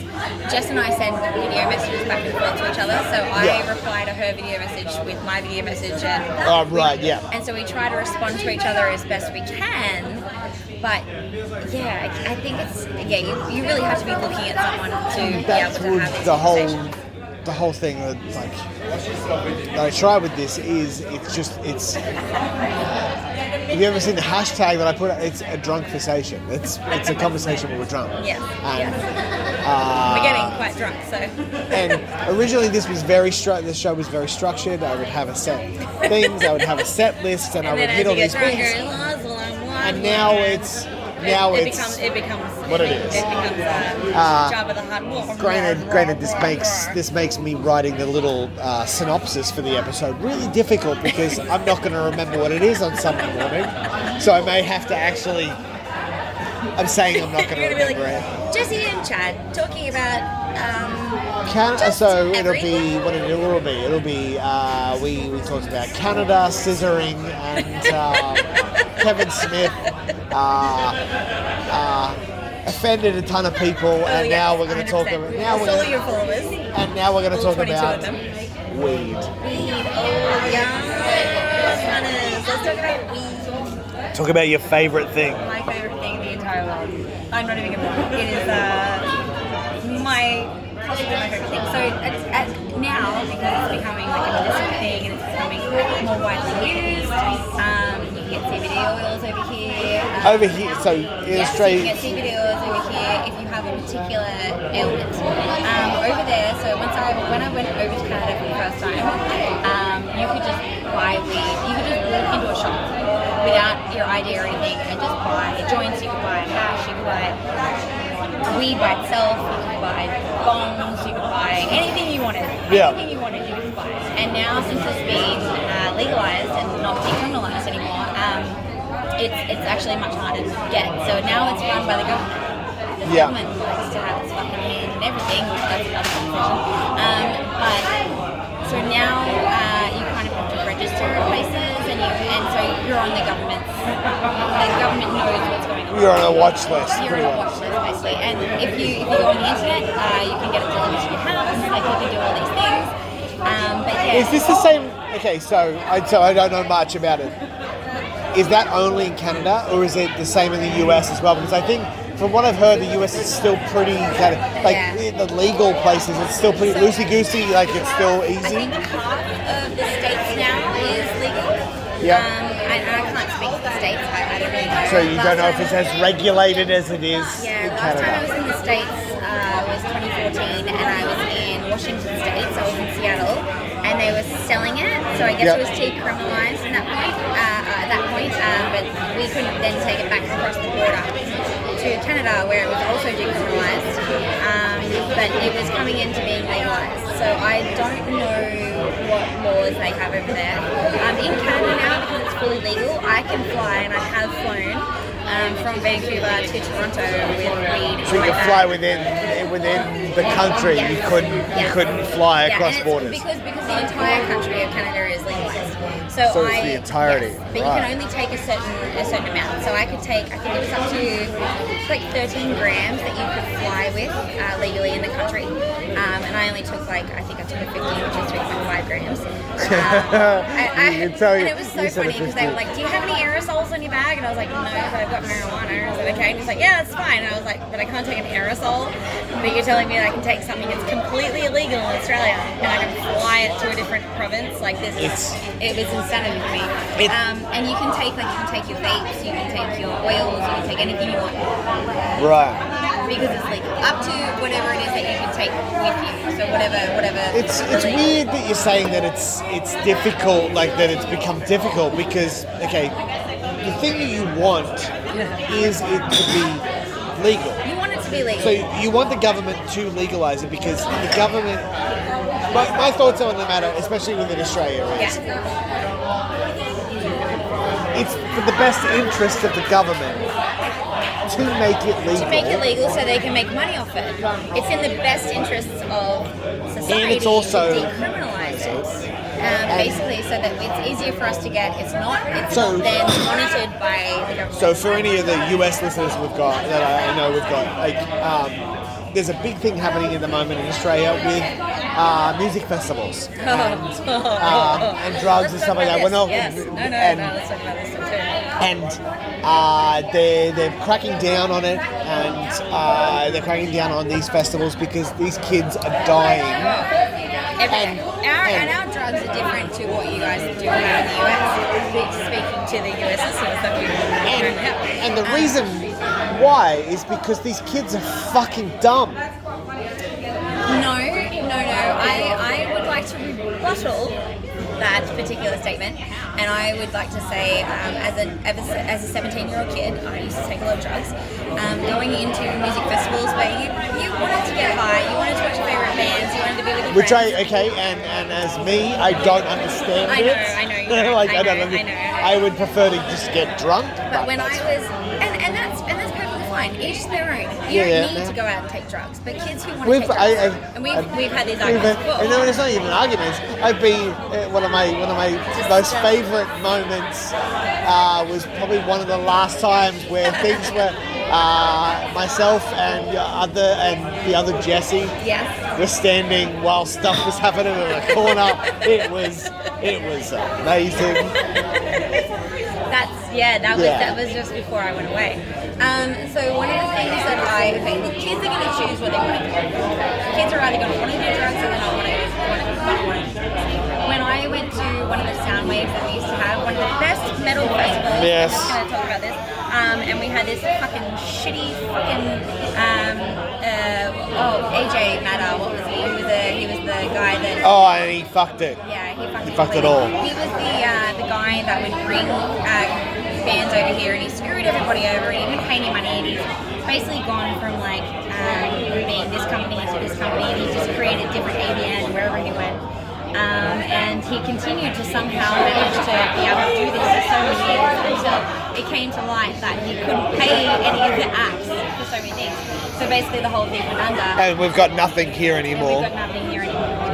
Jess and I send video messages back and forth to each other, so I reply to her video message with my video message. And so we try to respond to each other as best we can. But I think it's you really have to be looking at someone to be able to have this the whole thing that I try with this is it's have you ever seen the hashtag that I put out? It's a drunk conversation. It's a conversation where we're drunk. Yeah. We're getting quite drunk, so. And originally this was the show was very structured. I would have a set things. I would have a set list, and I would hit all these things. And now it becomes job of the hard work. Granted, this makes me writing the little synopsis for the episode really difficult because I'm not going to remember what it is on Sunday morning, so I may have to actually. I'm saying I'm not going to remember it. Jessie and Chad talking about. We talked about Canada, scissoring, and Kevin Smith offended a ton of people, now we're going to talk about talk about weed. Let's talk about weed. Talk about your favourite thing. My favourite thing in the entire world. I'm not even gonna. It is my favourite thing. So now, because it's becoming like a medicine thing and it's becoming more widely used, you can get CBD oils over here. You can get CBD oils over here if you have a particular ailment over there. So when I went over to Canada for the first time, you could just buy weed. You could just walk into a shop without your ID or anything and just buy joints. You could buy hash. You could buy weed by itself, you could buy bongs, you could buy anything you wanted. Anything you wanted, you could buy. And now, since it's been legalized and not decriminalized anymore, it's actually much harder to get. So now it's run by the government. The government likes to have its fucking hand in everything, which that's another conversation. So now you kind of have to register places, and so you're on the government's. The government knows what's going on. You're on a watch list. Basically. And if you go on the internet, you can get it delivered to your house. You can do all these things. Is this the same? Okay, so I don't know much about it. Is that only in Canada, or is it the same in the US as well? Because I think, from what I've heard, the US is still pretty the legal places. It's still pretty loosey-goosey. It's still easy. I think half of the states now is legal. Yeah. I can't speak for the states. I don't really know. So you don't know if it's as regulated as it is in Canada? Last time I was in the States was 2014, and I was in Washington State, so I was in Seattle, and they were selling it, so I guess it was decriminalized at that point, but we couldn't then take it back across the border to Canada, where it was also decriminalized, but it was coming into being legalized. So I don't know what laws they have over there. In Canada now, because it's fully legal, I can fly, and I have flown from Vancouver to Toronto with weed. So you can fly within the country. Yeah. You couldn't fly across borders. Because the entire country of Canada is legalized. So it's the entirety. Yes, but you can only take a certain amount. So I could take, I think it was up to 13 grams that you could fly with legally in the country. And I only took I took a 15, which is 3.5 grams. And it was so funny because they were like, "Do you have any aerosols on your bag?" And I was like, "No, but I've got marijuana." I was like, "Okay." And he's like, "Yeah, that's fine." And I was like, "But I can't take an aerosol. But you're telling me that I can take something that's completely illegal in Australia and I can fly it to a different province like this?" It was insanity for me. And you can take your vapes, you can take your oils, you can take anything you want. Right. Because it's up to whatever it is that you can take with you. So whatever. It's weird that you're saying that it's difficult, that it's become difficult because the thing that you want is it to be legal. You want it to be legal. So you want the government to legalise it, because the government... My thoughts on the matter, especially within Australia, is... It's for the best interest of the government to make it legal. To make it legal so they can make money off it. It's in the best interests of society, and it's also to decriminalise it. Basically, so that it's easier for us to get. It's not then monitored by the government. So for any of the US listeners there's a big thing happening at the moment in Australia with music festivals and drugs and stuff like that. Let's talk about this too. And they're cracking down on it, and they're cracking down on these festivals because these kids are dying. Our drugs are different to what you guys do in the US. Speaking to the US listeners that we don't have. And the reason why is because these kids are fucking dumb. No. I would like to rebuttal that particular statement, and I would like to say, as a 17-year-old kid, I used to take a lot of drugs. Going into music festivals where you wanted to get high, you wanted to watch your favourite bands, you wanted to be with your friends. And as me, I don't understand it. I know. I would prefer to just get drunk. But when I was... And that's perfectly fine. Each their own. You don't need to go out and take drugs. But kids who want to take drugs, we've had these arguments before. No, it's not even arguments. I'd be one of my most favourite moments was probably one of the last times where things were myself and the other Jessie were standing while stuff was happening in a corner. It was amazing. That was just before I went away. So one of the things that the kids are going to choose what they want to do. Kids are either going to want to do drugs or they're not going to want to do drugs. When I went to one of the sound waves that we used to have, one of the best metal festivals, I'm just going to talk about this, and we had this fucking shitty fucking, AJ Matter, what was he? He was the guy that... Oh, and he fucked it. Yeah, he fucked it all. He was the guy that would bring... bands over here, and he screwed everybody over, and he didn't pay any money, and he's basically gone from being this company to this company, and he just created different ABN wherever he went, and he continued to somehow manage to be able to do this for so many years until it came to light that he couldn't pay any of the acts for so many things, so basically the whole thing went under. And we've got nothing here anymore.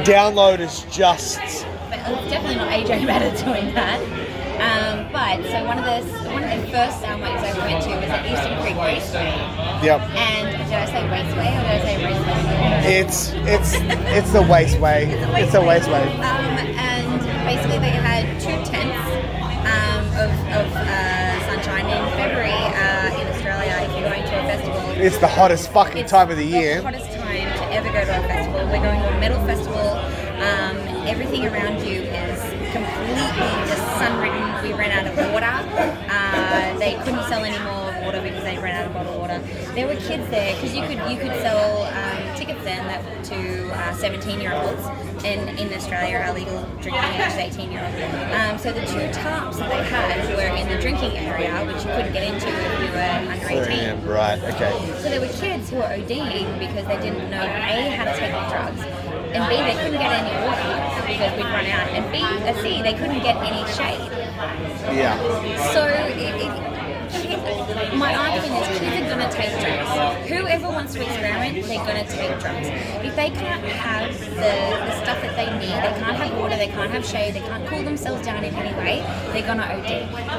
Download is just... But it's definitely not AJ Matter doing that. So one of the first soundwaves I went to was at Eastern Creek Raceway. Yep. And did I say Raceway or did I say Raceway? It's the Wasteway. It's a Wasteway. And basically they had 2 tenths of sunshine in February in Australia. If you're going to a festival, it's the hottest fucking time of the year. The hottest time to ever go to a festival. We're going to a metal festival. Everything around you is completely just sun-ridden. We ran out of water. They couldn't sell any more water because they ran out of bottled water. There were kids there because you could sell tickets then to 17-year-olds in Australia are legal drinking age is 18-year-olds. So the 2 tarps that they had were in the drinking area, which you couldn't get into if you were under 18. Right. Okay. So there were kids who were ODing because they didn't know A, how to take the drugs, and B, they couldn't get any water because we'd run out, and C, they couldn't get any shade. Yeah. So my argument is kids are going to take drugs. Whoever wants to experiment, they're going to take drugs. If they can't have the stuff that they need, they can't have water, they can't have shade, they can't cool themselves down in any way, they're going to OD.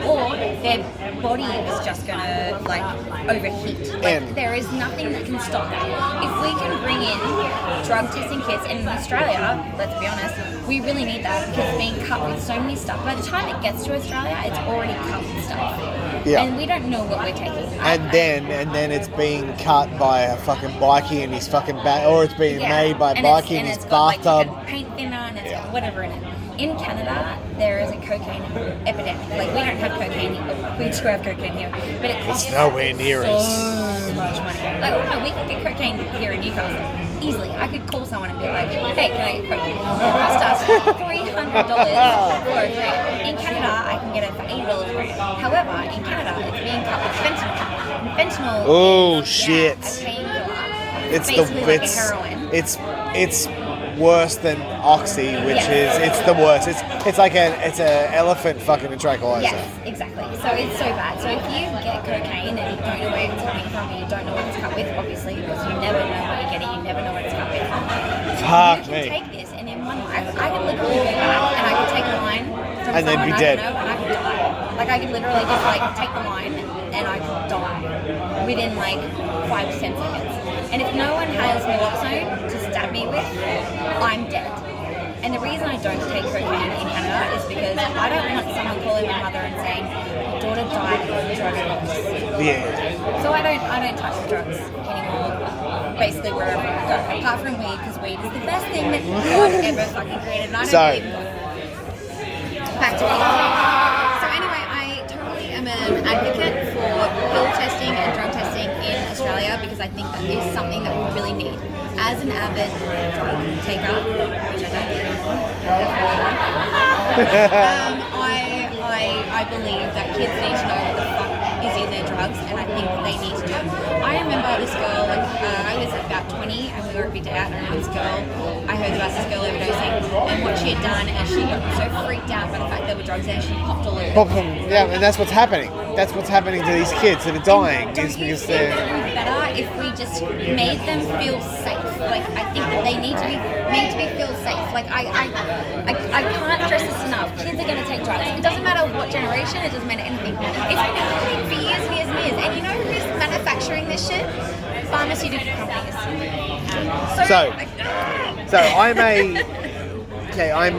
Or their body is just going to overheat. There is nothing that can stop that. If we can bring in drug testing kits, and in Australia, let's be honest, we really need that because it's being cut with so many stuff. By the time it gets to Australia, it's already cut with stuff. Yeah. And we don't know what we're taking. And then it's being cut by a fucking bikie in his fucking back, or it's being made by a bikie in his bathtub. Got paint thinner and it's got whatever in it. In Canada, there is a cocaine epidemic. We don't have cocaine here. We do have cocaine here, but it's nowhere near so much money. We can get cocaine here in Newcastle easily. I could call someone and be like, "Hey, can I get cocaine?" It costs us $300 for a drink. In Canada, I can get it for $8 per gram. However, in Canada, it's being cut with fentanyl. And fentanyl. Oh shit! Yeah, it's basically like heroin. It's worse than Oxy, which is the worst. It's like an elephant fucking tranquilizer. Yes, exactly. So it's so bad. So if you get cocaine and you don't know where it's coming from, and you don't know what it's cut with, obviously, because you never know where you get it, you never know what it's cut with. Fuck me. You can take this, and in one life, I could literally go back and I could take a line from and then be dead. I could die. Like I could literally just take the line and I could die within 5 to 10 seconds. And if no one has naloxone to stab me with, I'm dead. And the reason I don't take cocaine in Canada is because I don't want someone calling my mother and saying, daughter died from drug abuse. Yeah. So I don't touch drugs anymore, basically wherever I go. Apart from weed, because weed is the best thing that God ever fucking created. And I don't believe it. Back to weed. I'm an advocate for pill testing and drug testing in Australia because I think that is something that we really need. As an avid drug taker, which I don't do, I believe that kids need to know what the fuck is in their drugs, and I think that they need to do. I remember this girl, I was about 20 and we were a bit out, and I heard about this girl overdosing and what she had done, and she got so freaked out by the fact there were drugs there, and she popped all over. Yeah, and that's what's happening. That's what's happening to these kids that are dying. It's because they're better if we just made them feel safe. Like, I think that they need to be made to be feel safe. Like, I can't stress this enough. Kids are going to take drugs. It doesn't matter what generation. It doesn't matter anything. It's been happening for years and years and years. And you know who's manufacturing this shit? Pharmaceutical companies. So I'm a... Okay, I'm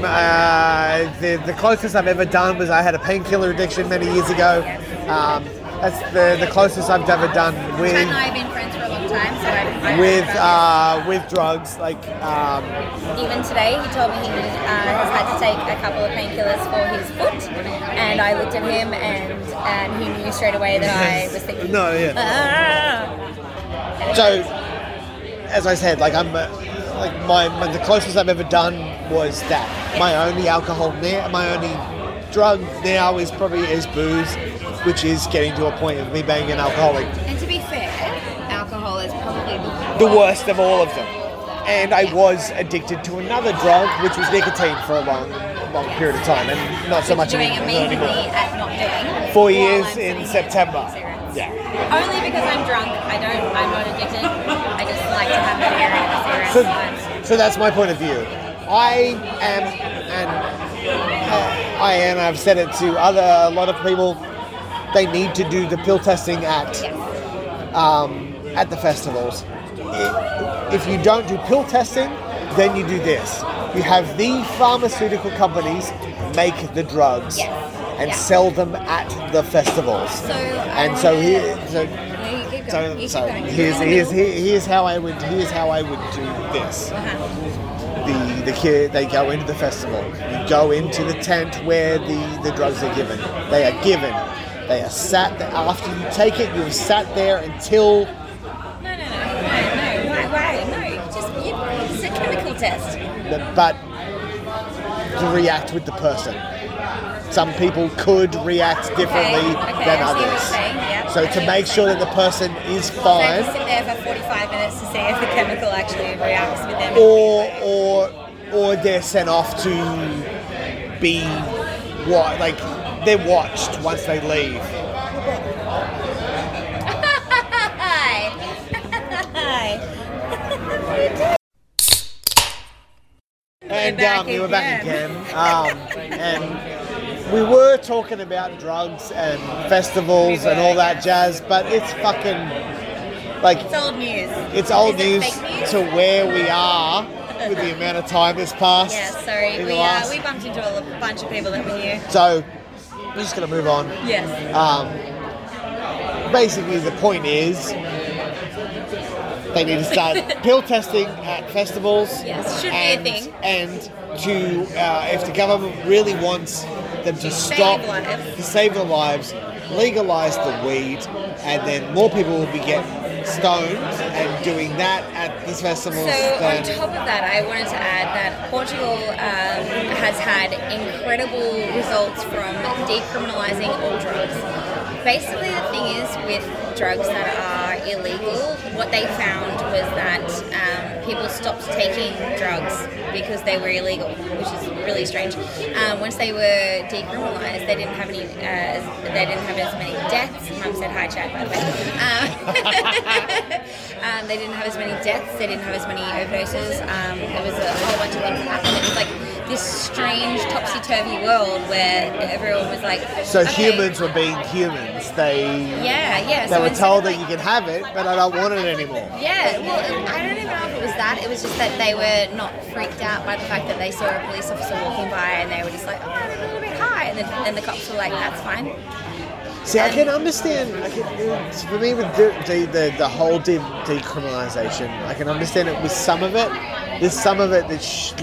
the closest I've ever done was I had a painkiller addiction many years ago. That's the closest I've ever done with. Chad and I have been friends for a long time, so I with drugs, even today, he told me he has had to take a couple of painkillers for his foot, and I looked at him and he knew straight away that I was thinking. No, yeah. So, as I said, I'm. The closest I've ever done was that. My only alcohol now, my only drug now is probably booze, which is getting to a point of me being an alcoholic. And to be fair, alcohol is probably the worst of all of them. And I was addicted to another drug, which was nicotine, for a long period of time, and not so much anymore. At not doing 4 years in September. Yeah. Only because I'm drunk. I'm not addicted. I just like to have the beer and the cigarettes. So that's my point of view. I am, and I've said it to a lot of people. They need to do the pill testing at the festivals. If you don't do pill testing, then you do this. You have the pharmaceutical companies make the drugs. Yes. And sell them at the festivals. Here's how I would do this. Uh-huh. The kid, they go into the festival. You go into the tent where the drugs are given. They are given. They are sat there. After you take it, you're sat there until. No. Why? No, it's a chemical test. But you react with the person. Some people could react differently than others. So to make sure that the person is fine. So sit there for 45 minutes to see if the chemical actually reacts with them. Or they're sent off to be what? They're watched once they leave. Hi. And we were back again. And we were talking about drugs and festivals and all that jazz, but it's fucking it's old news. It's old news to where we are with the amount of time that's passed. Yeah, sorry, we bumped into a bunch of people that we knew. So we're just gonna move on. Yes. Basically, the point is. They need to start pill testing at festivals. Yes, should be a thing. And to if the government really wants them to stop to save their lives, legalize the weed, and then more people will be getting stoned and doing that at this festival. On top of that, I wanted to add that Portugal has had incredible results from decriminalizing all drugs. Basically, the thing is, with drugs that are illegal, what they found was that people stopped taking drugs because they were illegal, which is really strange. Once they were decriminalised, they didn't have any. They didn't have as many deaths. Mum said hi, Chad, by the way. They didn't have as many deaths. They didn't have as many overdoses. There was a whole bunch of things that happened. It was like this strange topsy-turvy world where everyone was like, so okay, humans were being humans. They were told that you can have it, but I don't want it anymore. Yeah, well, I don't even know if it was that. It was just that they were not freaked out by the fact that they saw a police officer walking by, and they were just like, oh, they're a little bit high. And then the cops were like, that's fine. See, I can understand. For me, with the whole decriminalisation, I can understand it with some of it. There's some of it that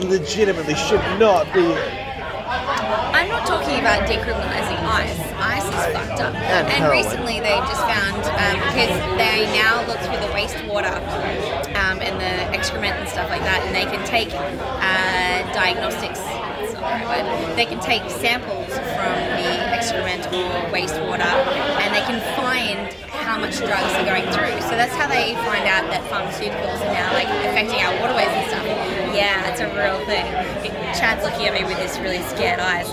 legitimately should not be. I'm not talking about decriminalising ice. Ice is fucked up. And recently they just found, because they now look through the wastewater and the excrement and stuff like that, and they can take diagnostics. But they can take samples from the excrement or wastewater, and they can find how much drugs are going through. So that's how they find out that pharmaceuticals are now like affecting our waterways and stuff. Yeah, it's a real thing. Chad's looking at me with this really scared eyes.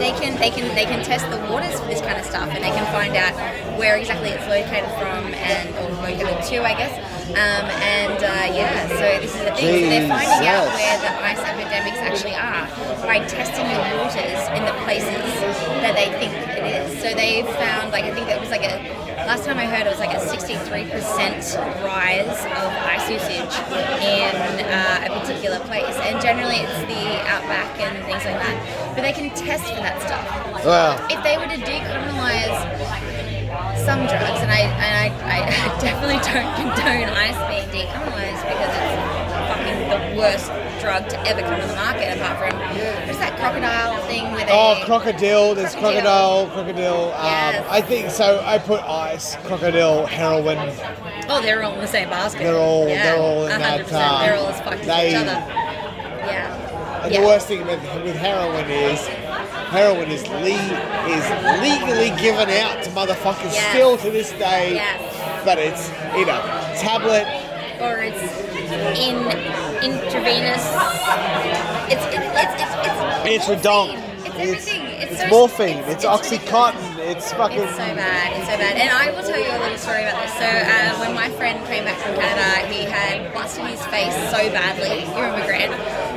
They can test the waters for this kind of stuff, and they can find out where exactly it's located from or located to, I guess. So this is the thing. So they're finding out where the ice epidemics actually are by testing the waters in the places that they think it is. So they found, like, I think that was like a, last time I heard it was like a 63% rise of ice usage in a particular place. And generally it's the outback and things like that. But they can test for that stuff. Wow. If they were to decriminalise some drugs, and I definitely don't condone ice being decriminalised because it's fucking the worst drug to ever come to the market, apart from what's that crocodile thing with crocodile. There's crocodile. Yes. I think so. I put ice, crocodile, heroin. Oh, they're all in the same basket. They're all in that. 100%. They're all as fucked as each other. Yeah. And the worst thing with heroin is. Heroin is legally given out to motherfuckers still to this day, but it's in a tablet or it's in intravenous. It's redonk. It's everything. It's morphine. It's OxyContin. It's fucking. It's so bad. It's so bad. And I will tell you a little story about this. So when my friend came back from Canada, he had busted his face so badly. You're an immigrant.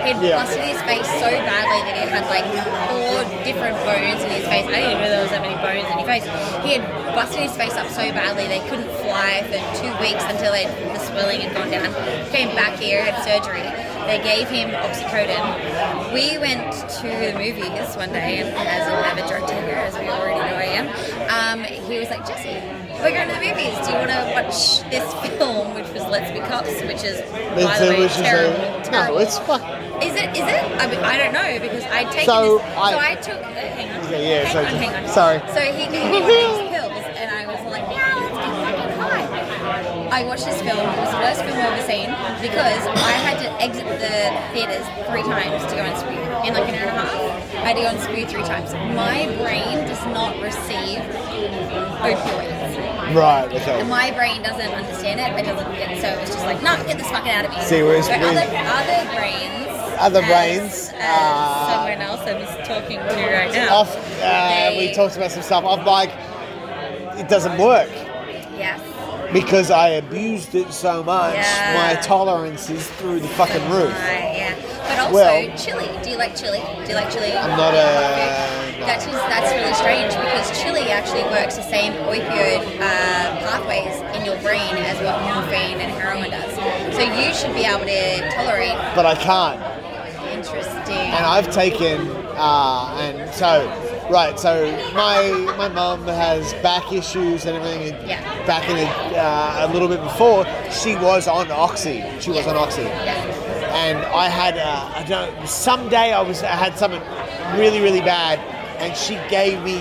He had busted his face so badly that he had like 4 different bones in his face. I didn't even know there was that many bones in his face. He had busted his face up so badly they couldn't fly for 2 weeks until the swelling had gone down. He came back here, had surgery. They gave him oxycodone. We went to the movies one day, and as an avid drug taker, as we already know I am, he was like, Jessie, we're going to the movies. Do you want to watch this film, which was Let's Be Cops, which is, by the way, terrible. No, it's fucking... Is it? I mean, I don't know, because I'd taken So I took... Hang on. Sorry. So he gave me these pills, and I was like, let's get fucking high. I watched this film. It was the worst film I've ever seen, because I had to exit the theatres 3 times to go and spew. In like an hour and a half, I had to go and spew 3 times. My brain does not receive opioids. Right, okay. And my brain doesn't understand it. It doesn't get it. So it's just like, no, get this fucking out of me. See, whereas so other brains. Someone else I was talking to right now. We talked about some stuff. I'm like, it doesn't work. Yes. Because I abused it so much, my tolerance is through the fucking roof. But also chili. Do you like chili? I'm not a... That's really strange because chili actually works the same opioid pathways in your brain as what morphine and heroin does. So you should be able to tolerate... But I can't. Interesting. And I've taken... So my mum has back issues and everything. And back in a little bit before, she was on Oxy. And I had someday I had something really, really bad, and she gave me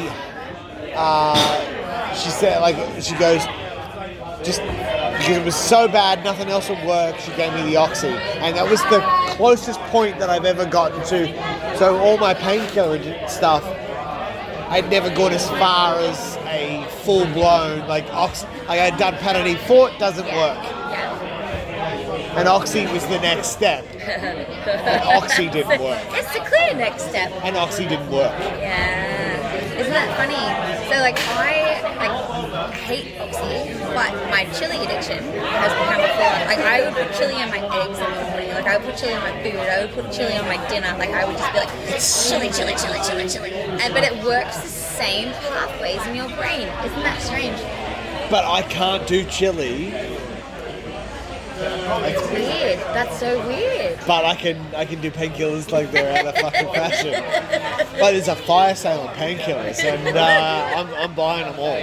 She said, like, she goes, just because it was so bad, nothing else would work, she gave me the oxy. And that was the closest point that I've ever gotten to. So all my painkiller stuff, I'd never gone as far as a full-blown, like, oxy. Like, I'd done Panadine 4, it doesn't work. And oxy was the next step. And oxy didn't work. It's the clear next step. And oxy didn't work. Yeah. Isn't that funny? So, like, I hate oxy, but my chili addiction has become a flaw. Like, I would put chili on my eggs in the morning. Like, I would put chili on my food. I would put chili on my dinner. Like, I would just be like, chili, chili, chili, chili, chili. But it works the same pathways in your brain. Isn't that strange? But I can't do chili. It's weird. That's so weird. But I can do painkillers like they're out of fucking fashion. But there's a fire sale on painkillers, and I'm buying them all.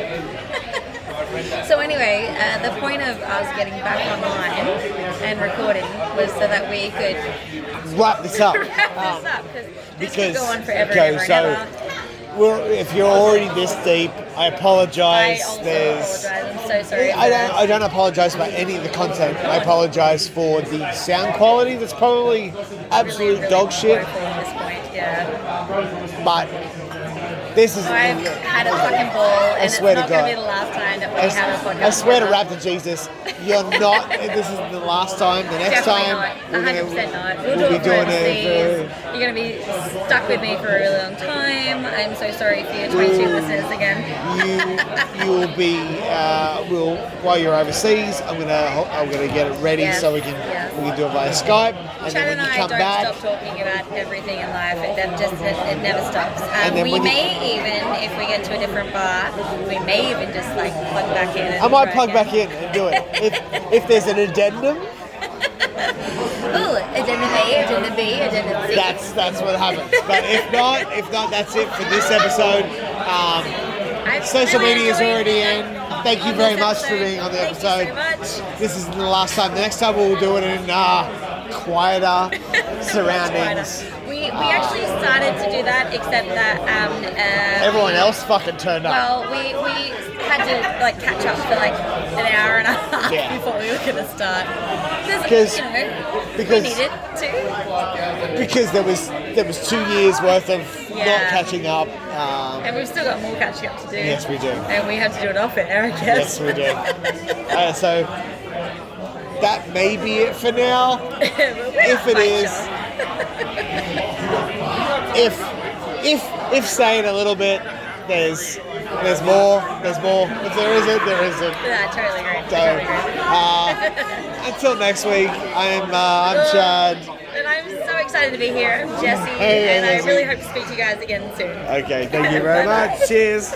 So anyway, the point of us getting back online and recording was so that we could wrap this up because this could go on forever. Okay, and ever and ever. If you're already this deep, I apologise. I apologise. I'm so sorry. I don't apologise about any of the content. I apologise for the sound quality. That's probably absolute really dog shit. At this point, yeah. But this is. I've had a fucking ball, and it's not going to be the last time that we have a podcast. I swear to rap to Jesus, you're not. This isn't the last time. The next Definitely not. 100% not. We'll be doing it. You're going to be stuck with me for a really long time. I'm so sorry for your 22 listeners again. You will be. While you're overseas, I'm going to get it ready so we can do it via Skype. And Chad and I don't stop talking about everything in life. It never stops. We may. Even if we get to a different bar, we may even just like plug back in. I might plug back in and do it. If there's an addendum. Ooh, addendum A, addendum B, addendum C. That's what happens. But if not, that's it for this episode. Social media is already in. Thank you very much for being on the episode. Thank you so much. This isn't the last time. The next time we'll do it in quieter surroundings. We actually started to do that, except that everyone else fucking turned up. Well, we had to like catch up for like an hour and a half before we were gonna start because we needed to. Because there was 2 years worth of not catching up, and we've still got more catching up to do. Yes, we do. And we have to do it off air, I guess. Yes, we do. So that may be it for now. If it is. If say it a little bit, there's more. If there isn't, there isn't. Yeah, I totally agree. So, until next week, I'm Chad. And I'm so excited to be here. I'm Jessie, and Jessie. I really hope to speak to you guys again soon. Okay, thank you very much. Cheers.